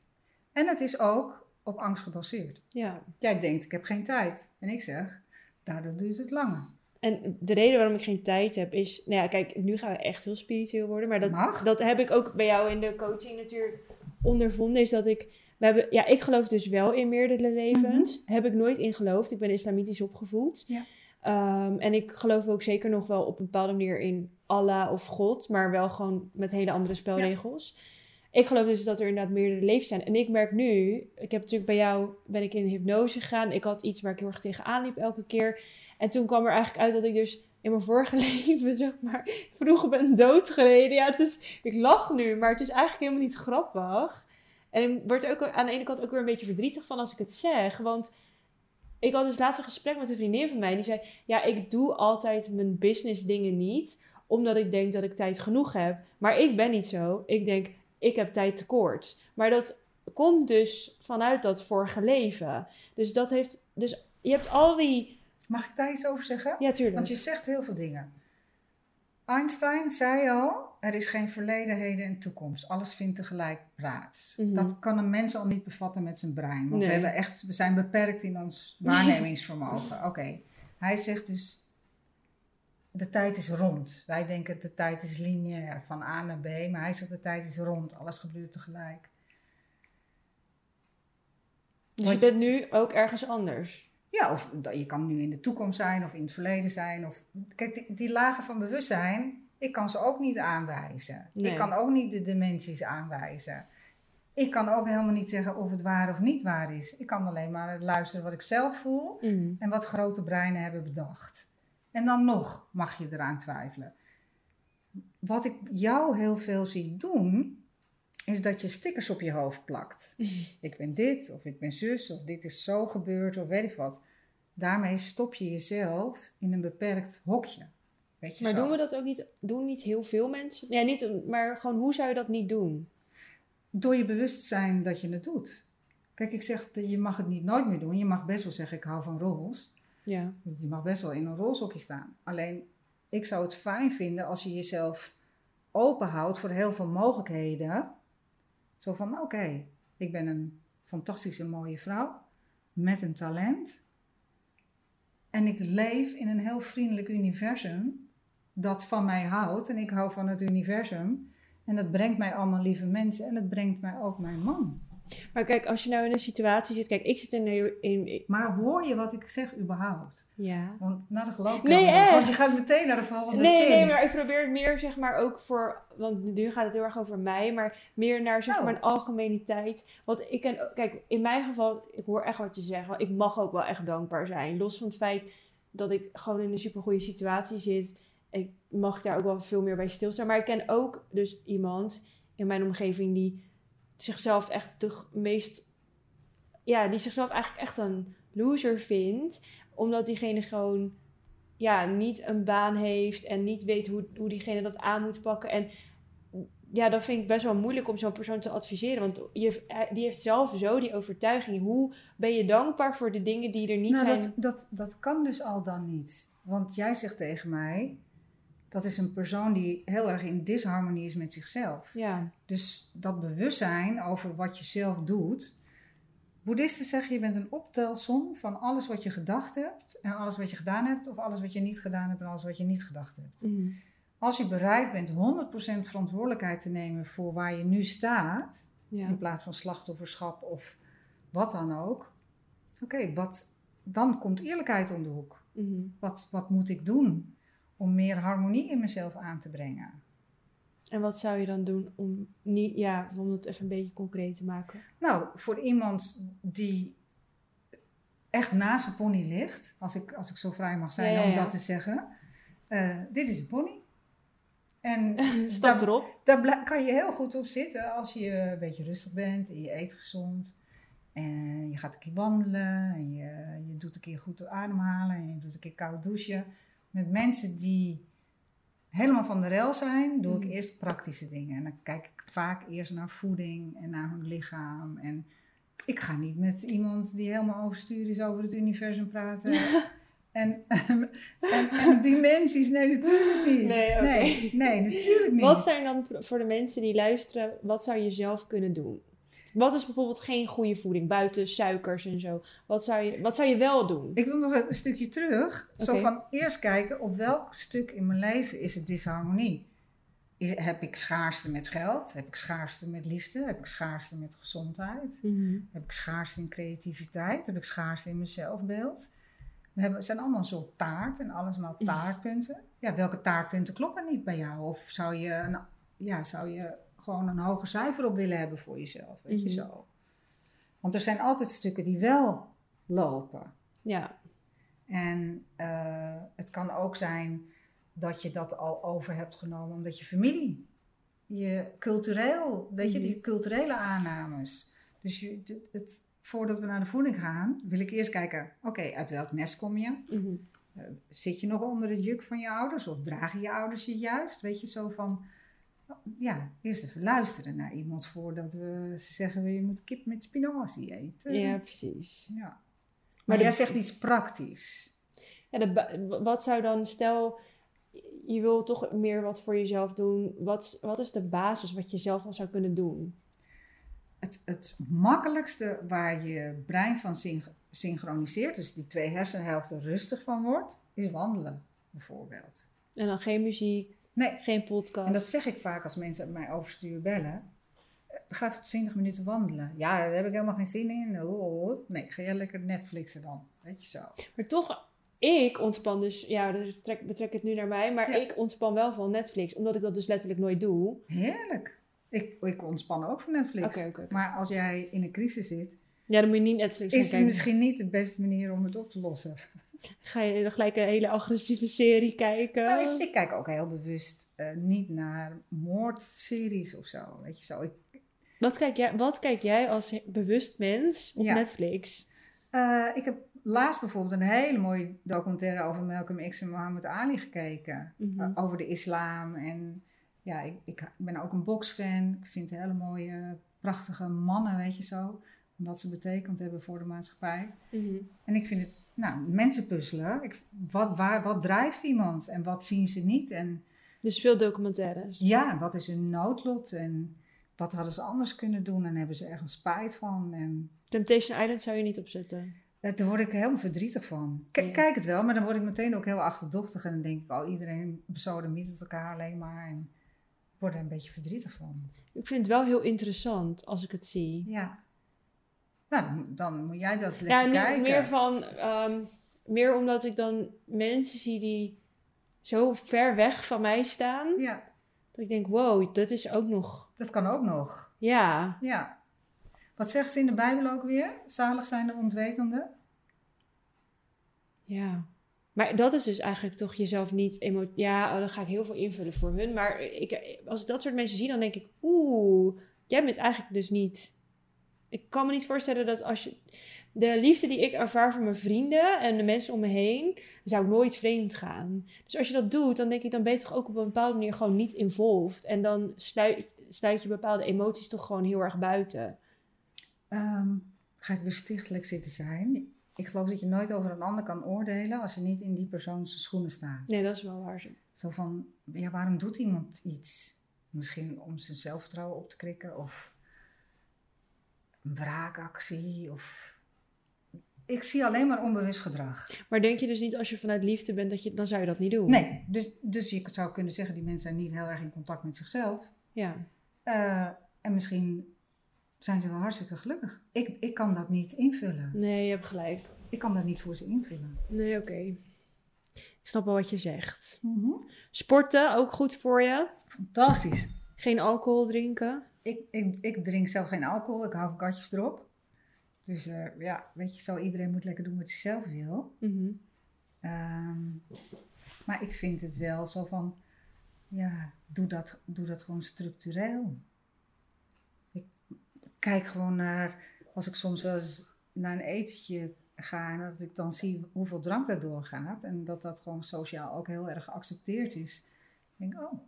En het is ook op angst gebaseerd. Ja. Jij denkt, ik heb geen tijd. En ik zeg, daardoor duurt het langer. En de reden waarom ik geen tijd heb is... Nou ja, kijk, nu gaan we echt heel spiritueel worden. Maar dat, dat heb ik ook bij jou in de coaching natuurlijk ondervonden. Is dat ik... We hebben, ja, ik geloof dus wel in meerdere levens. Mm-hmm. Heb ik nooit in geloofd. Ik ben islamitisch opgevoed. Ja. Um, en ik geloof ook zeker nog wel op een bepaalde manier in Allah of God. Maar wel gewoon met hele andere spelregels. Ja. Ik geloof dus dat er inderdaad meerdere levens zijn. En ik merk nu... Ik heb natuurlijk bij jou... Ben ik in hypnose gegaan. Ik had iets waar ik heel erg tegenaan liep elke keer... En toen kwam er eigenlijk uit dat ik dus in mijn vorige leven, zeg maar, vroeger ben doodgereden. Ja, het is, ik lach nu, maar het is eigenlijk helemaal niet grappig. En ik word er ook aan de ene kant ook weer een beetje verdrietig van als ik het zeg. Want ik had dus laatst een gesprek met een vriendin van mij. Die zei, ja, ik doe altijd mijn business dingen niet. Omdat ik denk dat ik tijd genoeg heb. Maar ik ben niet zo. Ik denk, ik heb tijd tekort. Maar dat komt dus vanuit dat vorige leven. Dus dat heeft, dus je hebt al die... Mag ik daar iets over zeggen? Ja, tuurlijk. Want je zegt heel veel dingen. Einstein zei al, er is geen verleden, heden en toekomst. Alles vindt tegelijk plaats. Mm-hmm. Dat kan een mens al niet bevatten met zijn brein. Want nee. we, hebben echt, we zijn beperkt in ons waarnemingsvermogen. Oké. Okay. Hij zegt dus, de tijd is rond. Wij denken, de tijd is lineair, van A naar B. Maar hij zegt, de tijd is rond. Alles gebeurt tegelijk. Dus je bent nu ook ergens anders? Ja, of je kan nu in de toekomst zijn of in het verleden zijn. Of, kijk, die, die lagen van bewustzijn, ik kan ze ook niet aanwijzen. Nee. Ik kan ook niet de dimensies aanwijzen. Ik kan ook helemaal niet zeggen of het waar of niet waar is. Ik kan alleen maar luisteren wat ik zelf voel mm. en wat grote breinen hebben bedacht. En dan nog mag je eraan twijfelen. Wat ik jou heel veel zie doen... is dat je stickers op je hoofd plakt. Ik ben dit, of ik ben zus, of dit is zo gebeurd, of weet ik wat. Daarmee stop je jezelf in een beperkt hokje. Weet je maar zo? Doen we dat ook niet, doen niet heel veel mensen? Ja, niet, maar gewoon, hoe zou je dat niet doen? Door je bewust te zijn dat je het doet. Kijk, ik zeg, je mag het niet nooit meer doen. Je mag best wel zeggen, ik hou van rols. Ja. Je mag best wel in een rolshokje staan. Alleen, ik zou het fijn vinden als je jezelf openhoudt voor heel veel mogelijkheden... Zo van, oké, okay, ik ben een fantastische mooie vrouw met een talent. En ik leef in een heel vriendelijk universum dat van mij houdt. En ik hou van het universum. En dat brengt mij allemaal lieve mensen. En dat brengt mij ook mijn man. Maar kijk, als je nou in een situatie zit... Kijk, ik zit in... een, in... Maar hoor je wat ik zeg überhaupt? Ja. Want na de geloof... Nee, echt. Want je gaat meteen naar de volgende nee, zin. Nee, maar ik probeer het meer, zeg maar, ook voor... Want nu gaat het heel erg over mij. Maar meer naar, zeg oh. maar, een algemeniteit. Want ik ken... Kijk, in mijn geval... Ik hoor echt wat je zegt. Want ik mag ook wel echt dankbaar zijn. Los van het feit dat ik gewoon in een supergoeie situatie zit. Ik mag daar ook wel veel meer bij stilstaan. Maar ik ken ook dus iemand in mijn omgeving die... zichzelf echt de meest... Ja, die zichzelf eigenlijk echt een loser vindt. Omdat diegene gewoon... Ja, niet een baan heeft. En niet weet hoe, hoe diegene dat aan moet pakken. En ja, dat vind ik best wel moeilijk om zo'n persoon te adviseren. Want je, die heeft zelf zo die overtuiging. Hoe ben je dankbaar voor de dingen die er niet nou, zijn? Dat, dat, dat kan dus al dan niet. Want jij zegt tegen mij... Dat is een persoon die heel erg in disharmonie is met zichzelf. Ja. Dus dat bewustzijn over wat je zelf doet. Boeddhisten zeggen, je bent een optelsom van alles wat je gedacht hebt... en alles wat je gedaan hebt, of alles wat je niet gedaan hebt... en alles wat je niet gedacht hebt. Mm. Als je bereid bent honderd procent verantwoordelijkheid te nemen voor waar je nu staat... Ja. In plaats van slachtofferschap of wat dan ook... Oké, okay, wat, dan komt eerlijkheid om de hoek. Mm. Wat, wat moet ik doen... om meer harmonie in mezelf aan te brengen. En wat zou je dan doen om, niet, ja, om het even een beetje concreet te maken? Nou, voor iemand die echt naast de pony ligt... als ik, als ik zo vrij mag zijn ja, ja, ja. om dat te zeggen... Uh, dit is een pony. En stap daar, erop. Daar kan je heel goed op zitten als je een beetje rustig bent en je eet gezond. En je gaat een keer wandelen en je, je doet een keer goed ademhalen en je doet een keer koud douchen. Met mensen die helemaal van de rel zijn, doe ik eerst praktische dingen. En dan kijk ik vaak eerst naar voeding en naar hun lichaam. En ik ga niet met iemand die helemaal overstuur is over het universum praten. En, en, en dimensies, nee, natuurlijk niet. Nee, okay. nee, nee, natuurlijk niet. Wat zijn dan voor de mensen die luisteren, wat zou je zelf kunnen doen? Wat is bijvoorbeeld geen goede voeding, buiten suikers en zo? Wat zou je, wat zou je wel doen? Ik wil nog een stukje terug. Okay. Zo van eerst kijken op welk stuk in mijn leven is het disharmonie. Is, heb ik schaarste met geld? Heb ik schaarste met liefde? Heb ik schaarste met gezondheid? Mm-hmm. Heb ik schaarste in creativiteit? Heb ik schaarste in mijn zelfbeeld? We hebben, het zijn allemaal zo'n taart en allemaal taartpunten. Ja, welke taartpunten kloppen niet bij jou? Of zou je, een, ja, zou je gewoon een hoger cijfer op willen hebben voor jezelf? Weet mm-hmm. je zo? Want er zijn altijd stukken die wel lopen. Ja. En uh, het kan ook zijn dat je dat al over hebt genomen omdat je familie, je cultureel, weet je, die culturele aannames. Dus je, het, het voordat we naar de voeding gaan, wil ik eerst kijken, oké, okay, uit welk nest kom je? Mm-hmm. Uh, zit je nog onder het juk van je ouders? Of dragen je ouders je juist? Weet je, zo van, ja, eerst even luisteren naar iemand voordat we ze zeggen, je moet kip met spinazie eten. Ja, precies. Ja. Maar, maar jij de... zegt iets praktisch. Ja, de, wat zou dan, stel, je wil toch meer wat voor jezelf doen. Wat, wat is de basis wat je zelf al zou kunnen doen? Het, het makkelijkste waar je brein van syn- synchroniseert, dus die twee hersenhelften rustig van wordt, is wandelen, bijvoorbeeld. En dan geen muziek, nee. geen podcast. En dat zeg ik vaak als mensen mij overstuur bellen. Ga even twintig minuten wandelen. Ja, daar heb ik helemaal geen zin in. Oh, nee, ga jij lekker Netflixen dan. Weet je zo. Maar toch, ik ontspan dus, ja, dus trek, betrek het nu naar mij, maar ja. ik ontspan wel van Netflix, omdat ik dat dus letterlijk nooit doe. Heerlijk. Ik, ik ontspan ook van Netflix. Okay, okay, okay. Maar als jij in een crisis zit... Ja, dan moet je niet Netflix gaan kijken. Is het misschien niet de beste manier om het op te lossen. Ga je dan gelijk een hele agressieve serie kijken? Nou, ik, ik kijk ook heel bewust uh, niet naar moordseries of zo. Weet je zo. Ik... Wat, kijk jij, wat kijk jij als bewust mens op ja. Netflix? Uh, ik heb laatst bijvoorbeeld een hele mooie documentaire over Malcolm X en Muhammad Ali gekeken. Mm-hmm. Uh, over de islam en... Ja, ik, ik ben ook een boksfan. Ik vind hele mooie, prachtige mannen, weet je zo. Wat ze betekend hebben voor de maatschappij. Mm-hmm. En ik vind het, nou, mensen puzzelen. Ik, wat, waar, wat drijft iemand en wat zien ze niet? En, dus veel documentaires. Ja, wat is hun noodlot en wat hadden ze anders kunnen doen en hebben ze ergens spijt van? En... Temptation Island zou je niet opzetten? Daar word ik helemaal verdrietig van. K- ja. Kijk het wel, maar dan word ik meteen ook heel achterdochtig. En dan denk ik, oh, iedereen besodemiet het elkaar alleen maar... En... Ik word er een beetje verdrietig van. Ik vind het wel heel interessant als ik het zie. Ja. Nou, dan, dan moet jij dat lekker ja, niet, kijken. Meer van, um, meer omdat ik dan mensen zie die zo ver weg van mij staan. Ja. Dat ik denk, wow, dat is ook nog... Dat kan ook nog. Ja. Ja. Wat zegt ze in de Bijbel ook weer? Zalig zijn de ontwetenden. Ja. Maar dat is dus eigenlijk toch jezelf niet... Emo- ja, oh, dan ga ik heel veel invullen voor hun. Maar ik, als ik dat soort mensen zie, dan denk ik... Oeh, jij bent eigenlijk dus niet... Ik kan me niet voorstellen dat als je... De liefde die ik ervaar voor mijn vrienden en de mensen om me heen... zou nooit vreemd gaan. Dus als je dat doet, dan denk ik... Dan ben je toch ook op een bepaalde manier gewoon niet involved. En dan sluit, sluit je bepaalde emoties toch gewoon heel erg buiten. Um, ga ik bestichtelijk zitten zijn... Ik geloof dat je nooit over een ander kan oordelen als je niet in die persoons schoenen staat. Nee, dat is wel waar. Zo van, ja, waarom doet iemand iets? Misschien om zijn zelfvertrouwen op te krikken of een wraakactie of... Ik zie alleen maar onbewust gedrag. Maar denk je dus niet als je vanuit liefde bent, dat je, dan zou je dat niet doen? Nee, dus, dus je zou kunnen zeggen, die mensen zijn niet heel erg in contact met zichzelf. Ja. Uh, en misschien... zijn ze wel hartstikke gelukkig. Ik, ik kan dat niet invullen. Nee, je hebt gelijk. Ik kan dat niet voor ze invullen. Nee, oké. Okay. Ik snap wel wat je zegt. Mm-hmm. Sporten, ook goed voor je. Fantastisch. Geen alcohol drinken. Ik, ik, ik drink zelf geen alcohol. Ik hou katjes erop. Dus uh, ja, weet je, zo iedereen moet lekker doen wat hij zelf wil. Mm-hmm. Um, maar ik vind het wel zo van... ja, doe dat, doe dat gewoon structureel. Ik kijk gewoon naar, als ik soms wel eens naar een etentje ga en dat ik dan zie hoeveel drank daardoor gaat en dat dat gewoon sociaal ook heel erg geaccepteerd is. Dan denk ik, oh, oké.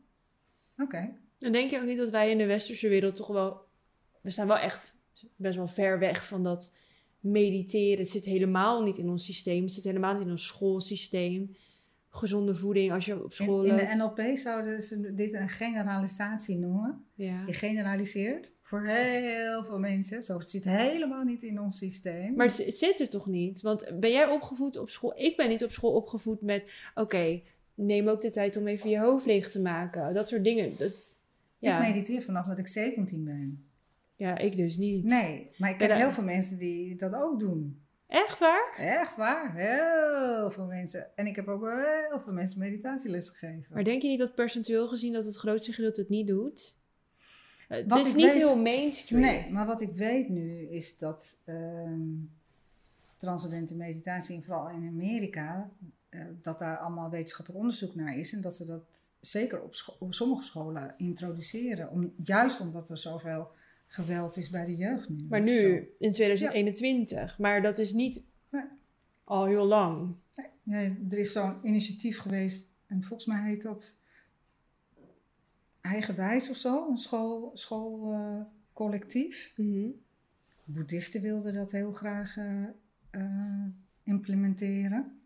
Okay. Dan denk je ook niet dat wij in de westerse wereld toch wel, we staan wel echt best wel ver weg van dat mediteren. Het zit helemaal niet in ons systeem, het zit helemaal niet in ons schoolsysteem. Gezonde voeding als je op school... In, in de N L P zouden ze dit een generalisatie noemen. Ja. Je generaliseert voor heel veel mensen. Zo, het zit helemaal niet in ons systeem. Maar het, het zit er toch niet? Want ben jij opgevoed op school? Ik ben niet op school opgevoed met... Oké, okay, neem ook de tijd om even je hoofd leeg te maken. Dat soort dingen. Dat, ja. Ik mediteer vanaf dat ik zeventien ben. Ja, ik dus niet. Nee, maar ik ken ja, heel veel mensen die dat ook doen. Echt waar? Echt waar. Heel veel mensen. En ik heb ook heel veel mensen meditatieles gegeven. Maar denk je niet dat percentueel gezien dat het grootste gedeelte het niet doet? Het wat is niet weet, heel mainstream. Nee, maar wat ik weet nu is dat um, transcendente meditatie, vooral in Amerika, uh, dat daar allemaal wetenschappelijk onderzoek naar is. En dat ze dat zeker op, scho- op sommige scholen introduceren. Om, juist omdat er zoveel... geweld is bij de jeugd nu. Maar nu, zo. In tweeduizend eenentwintig. Ja. Maar dat is niet nee. al heel lang. Nee. Nee, er is zo'n initiatief geweest. En volgens mij heet dat... Eigenwijs of zo. Een school, schoolcollectief. Uh, mm-hmm. Boeddhisten wilden dat heel graag uh, uh, implementeren.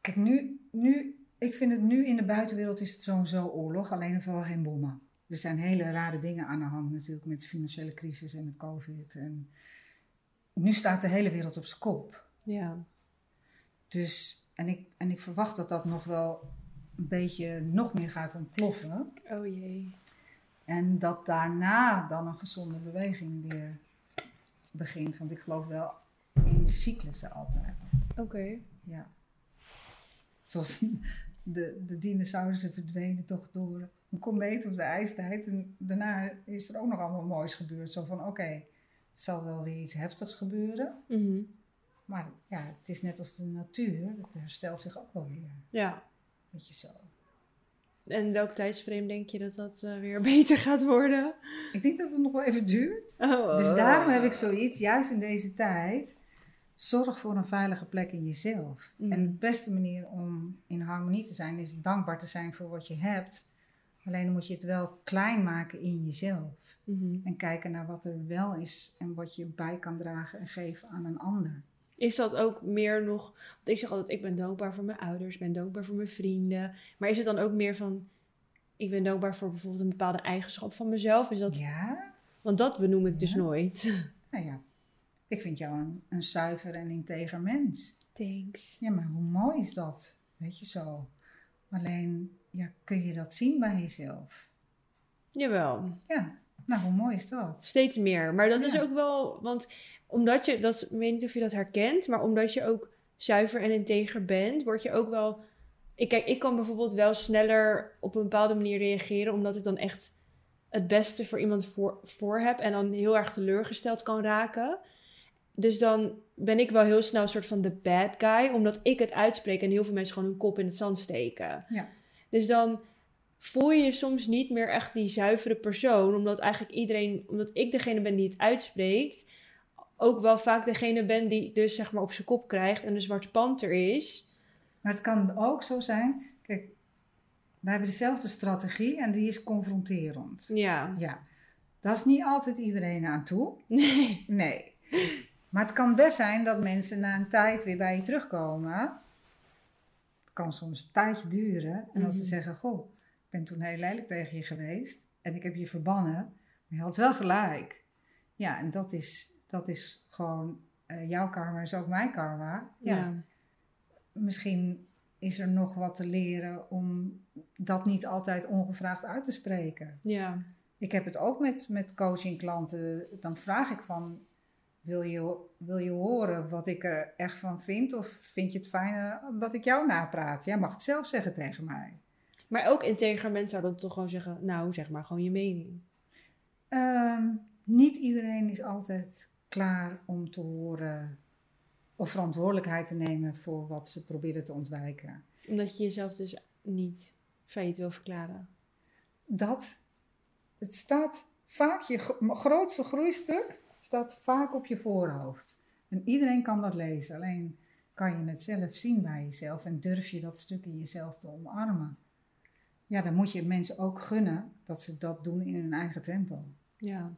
Kijk, nu... nu Ik vind het nu in de buitenwereld is het sowieso oorlog, alleen er vallen geen bommen. Er zijn hele rare dingen aan de hand natuurlijk met de financiële crisis en met COVID. En nu staat de hele wereld op zijn kop. Ja. Dus, en ik, en ik verwacht dat dat nog wel een beetje nog meer gaat ontploffen. Oh jee. En dat daarna dan een gezonde beweging weer begint. Want ik geloof wel in cyclussen altijd. Oké. Okay. Ja. Zoals de, de dinosaurussen verdwenen toch door een komeet op de ijstijd. En daarna is er ook nog allemaal moois gebeurd. Zo van, oké, okay, er zal wel weer iets heftigs gebeuren. Mm-hmm. Maar ja, het is net als de natuur. Het herstelt zich ook wel weer. Ja. Weet je zo. En welk tijdsframe denk je dat dat uh, weer beter gaat worden? Ik denk dat het nog wel even duurt. Oh. Dus daarom heb ik zoiets, juist in deze tijd... Zorg voor een veilige plek in jezelf. Mm. En de beste manier om in harmonie te zijn... is dankbaar te zijn voor wat je hebt. Alleen moet je het wel klein maken in jezelf. Mm-hmm. En kijken naar wat er wel is... en wat je bij kan dragen en geven aan een ander. Is dat ook meer nog... Want ik zeg altijd, ik ben dankbaar voor mijn ouders... ik ben dankbaar voor mijn vrienden. Maar is het dan ook meer van... ik ben dankbaar voor bijvoorbeeld een bepaalde eigenschap van mezelf? Is dat... Ja. Want dat benoem ik ja. dus nooit. Nou ja. Ik vind jou een, een zuiver en integer mens. Thanks. Ja, maar hoe mooi is dat? Weet je zo. Alleen, ja, kun je dat zien bij jezelf? Jawel. Ja, nou hoe mooi is dat? Steeds meer. Maar dat ja. is ook wel, want omdat je, dat, ik weet niet of je dat herkent, maar omdat je ook zuiver en integer bent, word je ook wel... Ik, kijk, ik kan bijvoorbeeld wel sneller op een bepaalde manier reageren, omdat ik dan echt het beste voor iemand voor, voor heb en dan heel erg teleurgesteld kan raken. Dus dan ben ik wel heel snel een soort van de bad guy. Omdat ik het uitspreek en heel veel mensen gewoon hun kop in het zand steken. Ja. Dus dan voel je je soms niet meer echt die zuivere persoon. Omdat eigenlijk iedereen, omdat ik degene ben die het uitspreekt. Ook wel vaak degene ben die dus zeg maar op zijn kop krijgt en een zwarte panter is. Maar het kan ook zo zijn. Kijk, wij hebben dezelfde strategie en die is confronterend. Ja. Ja. Dat is niet altijd iedereen aan toe. Nee. Nee. Maar het kan best zijn dat mensen na een tijd weer bij je terugkomen. Het kan soms een tijdje duren. En mm-hmm. als ze zeggen, goh, ik ben toen heel lelijk tegen je geweest. En ik heb je verbannen. Maar je had wel gelijk. Ja, en dat is, dat is gewoon, uh, jouw karma is ook mijn karma. Ja. Ja. Misschien is er nog wat te leren om dat niet altijd ongevraagd uit te spreken. Ja. Ik heb het ook met, met coaching klanten. Dan vraag ik van... Wil je, wil je horen wat ik er echt van vind? Of vind je het fijner dat ik jou napraat? Jij mag het zelf zeggen tegen mij. Maar ook integer mensen zouden toch gewoon zeggen... Nou, zeg maar gewoon je mening. Um, niet iedereen is altijd klaar om te horen of verantwoordelijkheid te nemen voor wat ze proberen te ontwijken. Omdat je jezelf dus niet failliet wil verklaren. Dat, het staat vaak, je grootste groeistuk staat vaak op je voorhoofd. En iedereen kan dat lezen, alleen kan je het zelf zien bij jezelf en durf je dat stuk in jezelf te omarmen. Ja, dan moet je mensen ook gunnen dat ze dat doen in hun eigen tempo. Ja.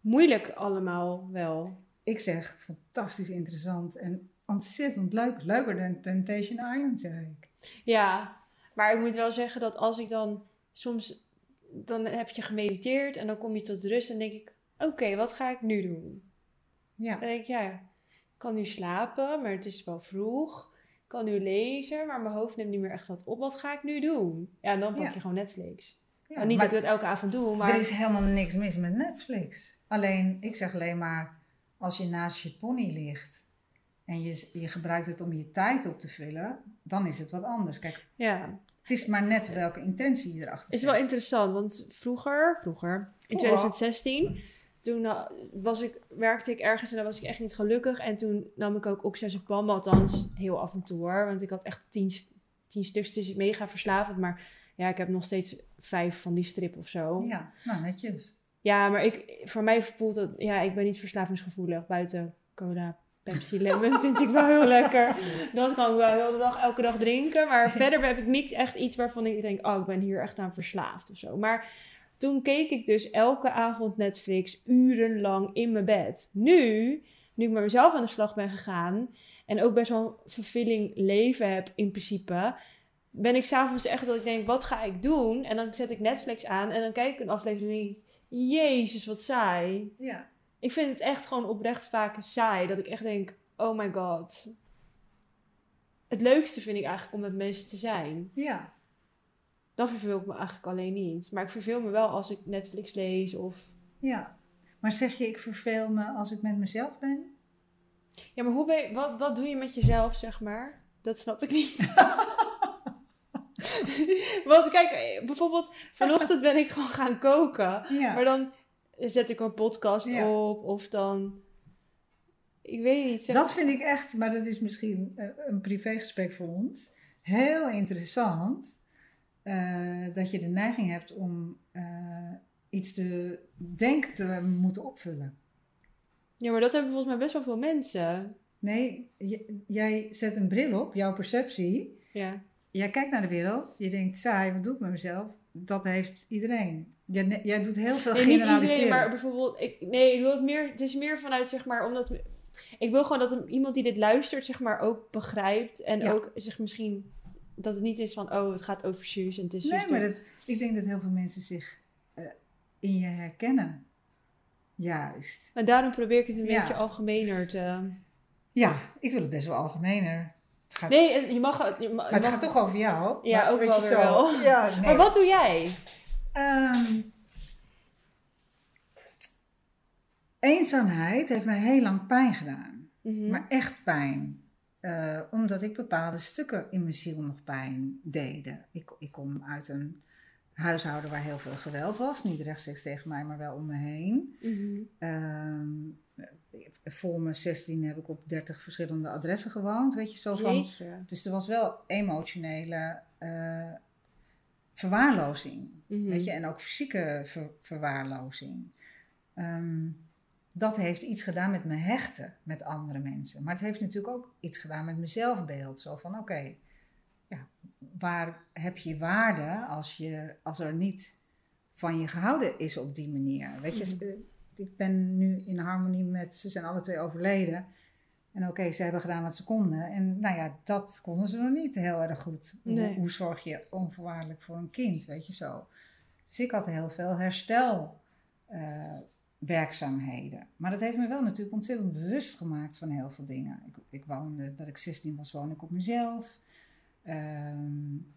Moeilijk allemaal wel. Ik zeg, fantastisch interessant en ontzettend leuk. Leuker dan Temptation Island, zeg ik. Ja, maar ik moet wel zeggen dat als ik dan soms... Dan heb je gemediteerd en dan kom je tot rust en denk ik... Oké, okay, wat ga ik nu doen? Ja. Dan denk ik, ja, ik kan nu slapen, maar het is wel vroeg. Ik kan nu lezen, maar mijn hoofd neemt niet meer echt wat op. Wat ga ik nu doen? Ja, en dan pak ja. je gewoon Netflix. Ja, nou, niet dat ik dat elke avond doe, maar... Er is helemaal niks mis met Netflix. Alleen, ik zeg alleen maar... Als je naast je pony ligt en je, je gebruikt het om je tijd op te vullen, dan is het wat anders. Kijk, ja. Het is maar net welke intentie je erachter zit. Is wel interessant, want vroeger, vroeger in twintig zestien, toen was ik, werkte ik ergens en dan was ik echt niet gelukkig. En toen nam ik ook oxazepam, althans heel af en toe hoor. Want ik had echt tien, tien stuks, het is mega verslavend, maar ja, ik heb nog steeds vijf van die strip of zo. Ja, nou netjes. Ja, maar ik, voor mij voelt dat... Ja, ik ben niet verslavingsgevoelig. Buiten cola, Pepsi, lemon vind ik wel heel lekker. Dat kan ik wel heel de dag, elke dag drinken. Maar verder heb ik niet echt iets waarvan ik denk... Oh, ik ben hier echt aan verslaafd of zo. Maar toen keek ik dus elke avond Netflix urenlang in mijn bed. Nu, nu ik met mezelf aan de slag ben gegaan... En ook best wel een vervulling leven heb in principe... Ben ik s'avonds echt dat ik denk, wat ga ik doen? En dan zet ik Netflix aan en dan kijk ik een aflevering... Jezus, wat saai. Ja. Ik vind het echt gewoon oprecht vaak saai. Dat ik echt denk, oh my god. Het leukste vind ik eigenlijk om met mensen te zijn. Ja. Dan verveel ik me eigenlijk alleen niet. Maar ik verveel me wel als ik Netflix lees of... Ja. Maar zeg je, ik verveel me als ik met mezelf ben? Ja, maar hoe ben je, wat, wat doe je met jezelf, zeg maar? Dat snap ik niet. Want kijk, bijvoorbeeld vanochtend ben ik gewoon gaan koken. Ja. Maar dan zet ik een podcast ja. op of dan... Ik weet niet. Zeg... Dat vind ik echt, maar dat is misschien een privégesprek voor ons. Heel interessant uh, dat je de neiging hebt om uh, iets te denken te moeten opvullen. Ja, maar dat hebben volgens mij best wel veel mensen. Nee, j- jij zet een bril op, jouw perceptie... Ja. Jij kijkt naar de wereld, je denkt, saai, wat doe ik met mezelf? Dat heeft iedereen. Jij, jij doet heel veel nee, generaliseren. Niet iedereen, maar bijvoorbeeld... Ik, nee, ik wil het, meer, het is meer vanuit, zeg maar, omdat... Ik wil gewoon dat iemand die dit luistert, zeg maar, ook begrijpt. En ja. ook, zeg, misschien dat het niet is van, oh, het gaat over shoes en het is... Nee, maar dat, ik denk dat heel veel mensen zich uh, in je herkennen. Juist. En daarom probeer ik het een ja. beetje algemener te... Ja, ik wil het best wel algemener... Gaat, nee, je mag... Je mag maar het mag, gaat toch over jou. Ja, maar ook wel, zo, wel. Ja, nee. Maar wat doe jij? Um, eenzaamheid heeft mij heel lang pijn gedaan. Mm-hmm. Maar echt pijn. Uh, omdat ik bepaalde stukken in mijn ziel nog pijn deden. Ik, ik kom uit een huishouden waar heel veel geweld was. Niet rechtstreeks tegen mij, maar wel om me heen. Mm-hmm. Um, voor mijn zestien heb ik op dertig verschillende adressen gewoond, weet je, zo van. Jeetje. Dus er was wel emotionele uh, verwaarlozing, mm-hmm. weet je, en ook fysieke ver- verwaarlozing. Um, dat heeft iets gedaan met me hechten met andere mensen, maar het heeft natuurlijk ook iets gedaan met mijn zelfbeeld, zo van, oké, okay, ja, waar heb je waarde als je, als er niet van je gehouden is op die manier, weet je? Mm-hmm. Ik ben nu in harmonie met... Ze zijn alle twee overleden. En oké, okay, ze hebben gedaan wat ze konden. En nou ja, dat konden ze nog niet heel erg goed. Nee. Hoe, hoe zorg je onvoorwaardelijk voor een kind, weet je zo. Dus ik had heel veel herstelwerkzaamheden. Uh, maar dat heeft me wel natuurlijk ontzettend bewust gemaakt van heel veel dingen. Ik, ik woonde, dat ik zestien was, woonde ik op mezelf. Um,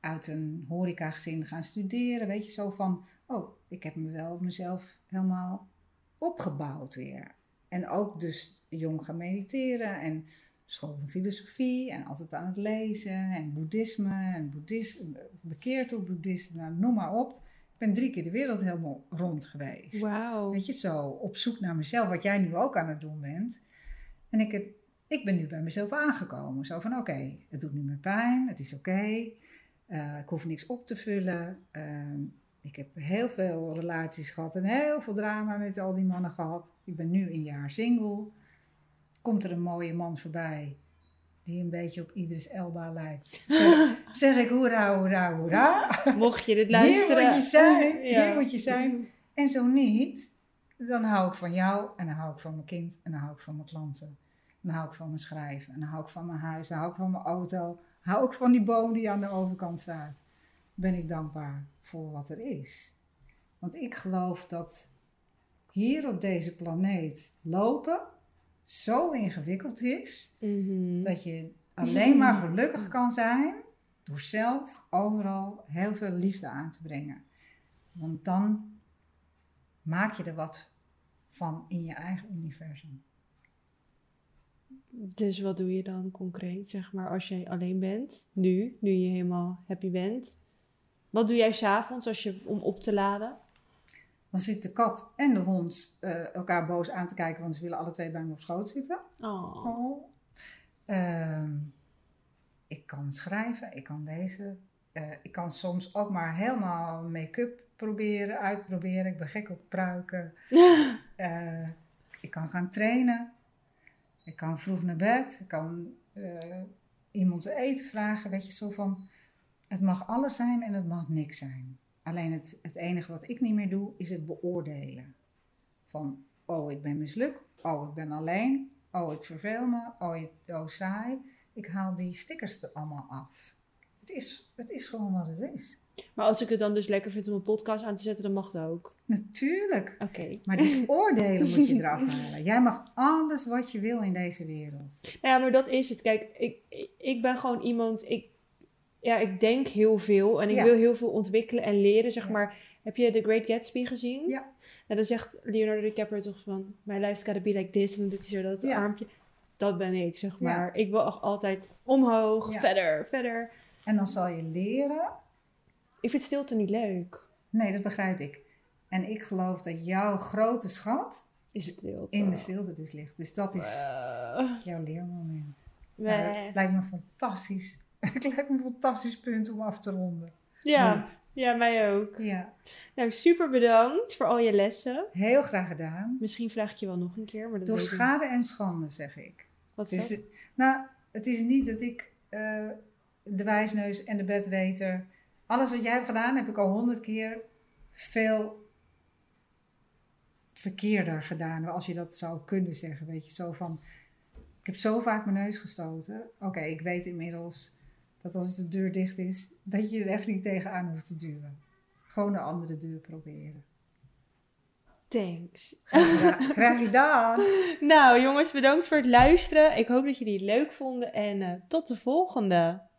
uit een horecagezin gaan studeren, weet je zo van... Oh, ik heb me wel mezelf helemaal opgebouwd weer. En ook dus jong gaan mediteren en school van filosofie en altijd aan het lezen en boeddhisme en boeddhisme, bekeerd door boeddhisten, nou, noem maar op. Ik ben drie keer de wereld helemaal rond geweest. Wauw. Weet je, zo op zoek naar mezelf, wat jij nu ook aan het doen bent. En ik, heb, ik ben nu bij mezelf aangekomen. Zo van, oké, okay, het doet niet meer pijn, het is oké. Okay, uh, ik hoef niks op te vullen. Uh, ik heb heel veel relaties gehad en heel veel drama met al die mannen gehad. Ik ben nu een jaar single. Komt er een mooie man voorbij die een beetje op Idris Elba lijkt. Zeg, zeg ik hoera, hoera, hoera. Mocht je dit luisteren. Hier moet je zijn, ja. hier moet je zijn. En zo niet, dan hou ik van jou en dan hou ik van mijn kind en dan hou ik van mijn klanten. En dan hou ik van mijn schrijven en dan hou ik van mijn huis, dan hou ik van mijn auto. Hou ik van die boom die aan de overkant staat. Ben ik dankbaar voor wat er is. Want ik geloof dat hier op deze planeet lopen zo ingewikkeld is, mm-hmm. dat je alleen maar gelukkig kan zijn door zelf overal heel veel liefde aan te brengen. Want dan maak je er wat van in je eigen universum. Dus wat doe je dan concreet, zeg maar, als jij alleen bent, nu, nu je helemaal happy bent? Wat doe jij 's avonds als je om op te laden? Dan zit de kat en de hond uh, elkaar boos aan te kijken, want ze willen alle twee bij me op schoot zitten. Oh. Oh. Uh, ik kan schrijven, ik kan lezen. Uh, ik kan soms ook maar helemaal make-up proberen, uitproberen. Ik ben gek op pruiken. uh, ik kan gaan trainen. Ik kan vroeg naar bed. Ik kan uh, iemand te eten vragen. Weet je, zo van, het mag alles zijn en het mag niks zijn. Alleen het, het enige wat ik niet meer doe, is het beoordelen. Van, oh, ik ben mislukt. Oh, ik ben alleen. Oh, ik verveel me. Oh, ik, oh saai. Ik haal die stickers er allemaal af. Het is, het is gewoon wat het is. Maar als ik het dan dus lekker vind om een podcast aan te zetten, dan mag dat ook? Natuurlijk. Oké. Okay. Maar die oordelen moet je eraf halen. Jij mag alles wat je wil in deze wereld. Nou ja, maar dat is het. Kijk, ik, ik ben gewoon iemand... Ik, Ja, ik denk heel veel en ik ja. wil heel veel ontwikkelen en leren, zeg ja. maar. Heb je The Great Gatsby gezien? Ja. En dan zegt Leonardo DiCaprio toch van, my life's gotta be like this, en dit is er dat ja. armpje. Dat ben ik, zeg maar. Ja. Ik wil altijd omhoog, ja. verder, verder. En dan zal je leren. Ik vind stilte niet leuk. Nee, dat begrijp ik. En ik geloof dat jouw grote schat is stilte. In de stilte dus ligt. Dus dat is uh. jouw leermoment. Nee. Nou, dat lijkt me fantastisch. Het lijkt me een fantastisch punt om af te ronden. Ja, Niet. ja mij ook. Ja. Nou, super bedankt voor al je lessen. Heel graag gedaan. Misschien vraag ik je wel nog een keer. Maar dat Door schade en schande, zeg ik. Wat is dus, dat? Nou, het is niet dat ik uh, de wijsneus en de bedweter... Alles wat jij hebt gedaan, heb ik al honderd keer veel verkeerder gedaan. Als je dat zou kunnen zeggen, weet je. Zo van, ik heb zo vaak mijn neus gestoten. Oké, okay, ik weet inmiddels... Dat als de deur dicht is, dat je er echt niet tegenaan hoeft te duwen. Gewoon een andere deur proberen. Thanks. Graag gedaan. Nou jongens, bedankt voor het luisteren. Ik hoop dat jullie het leuk vonden. En uh, tot de volgende.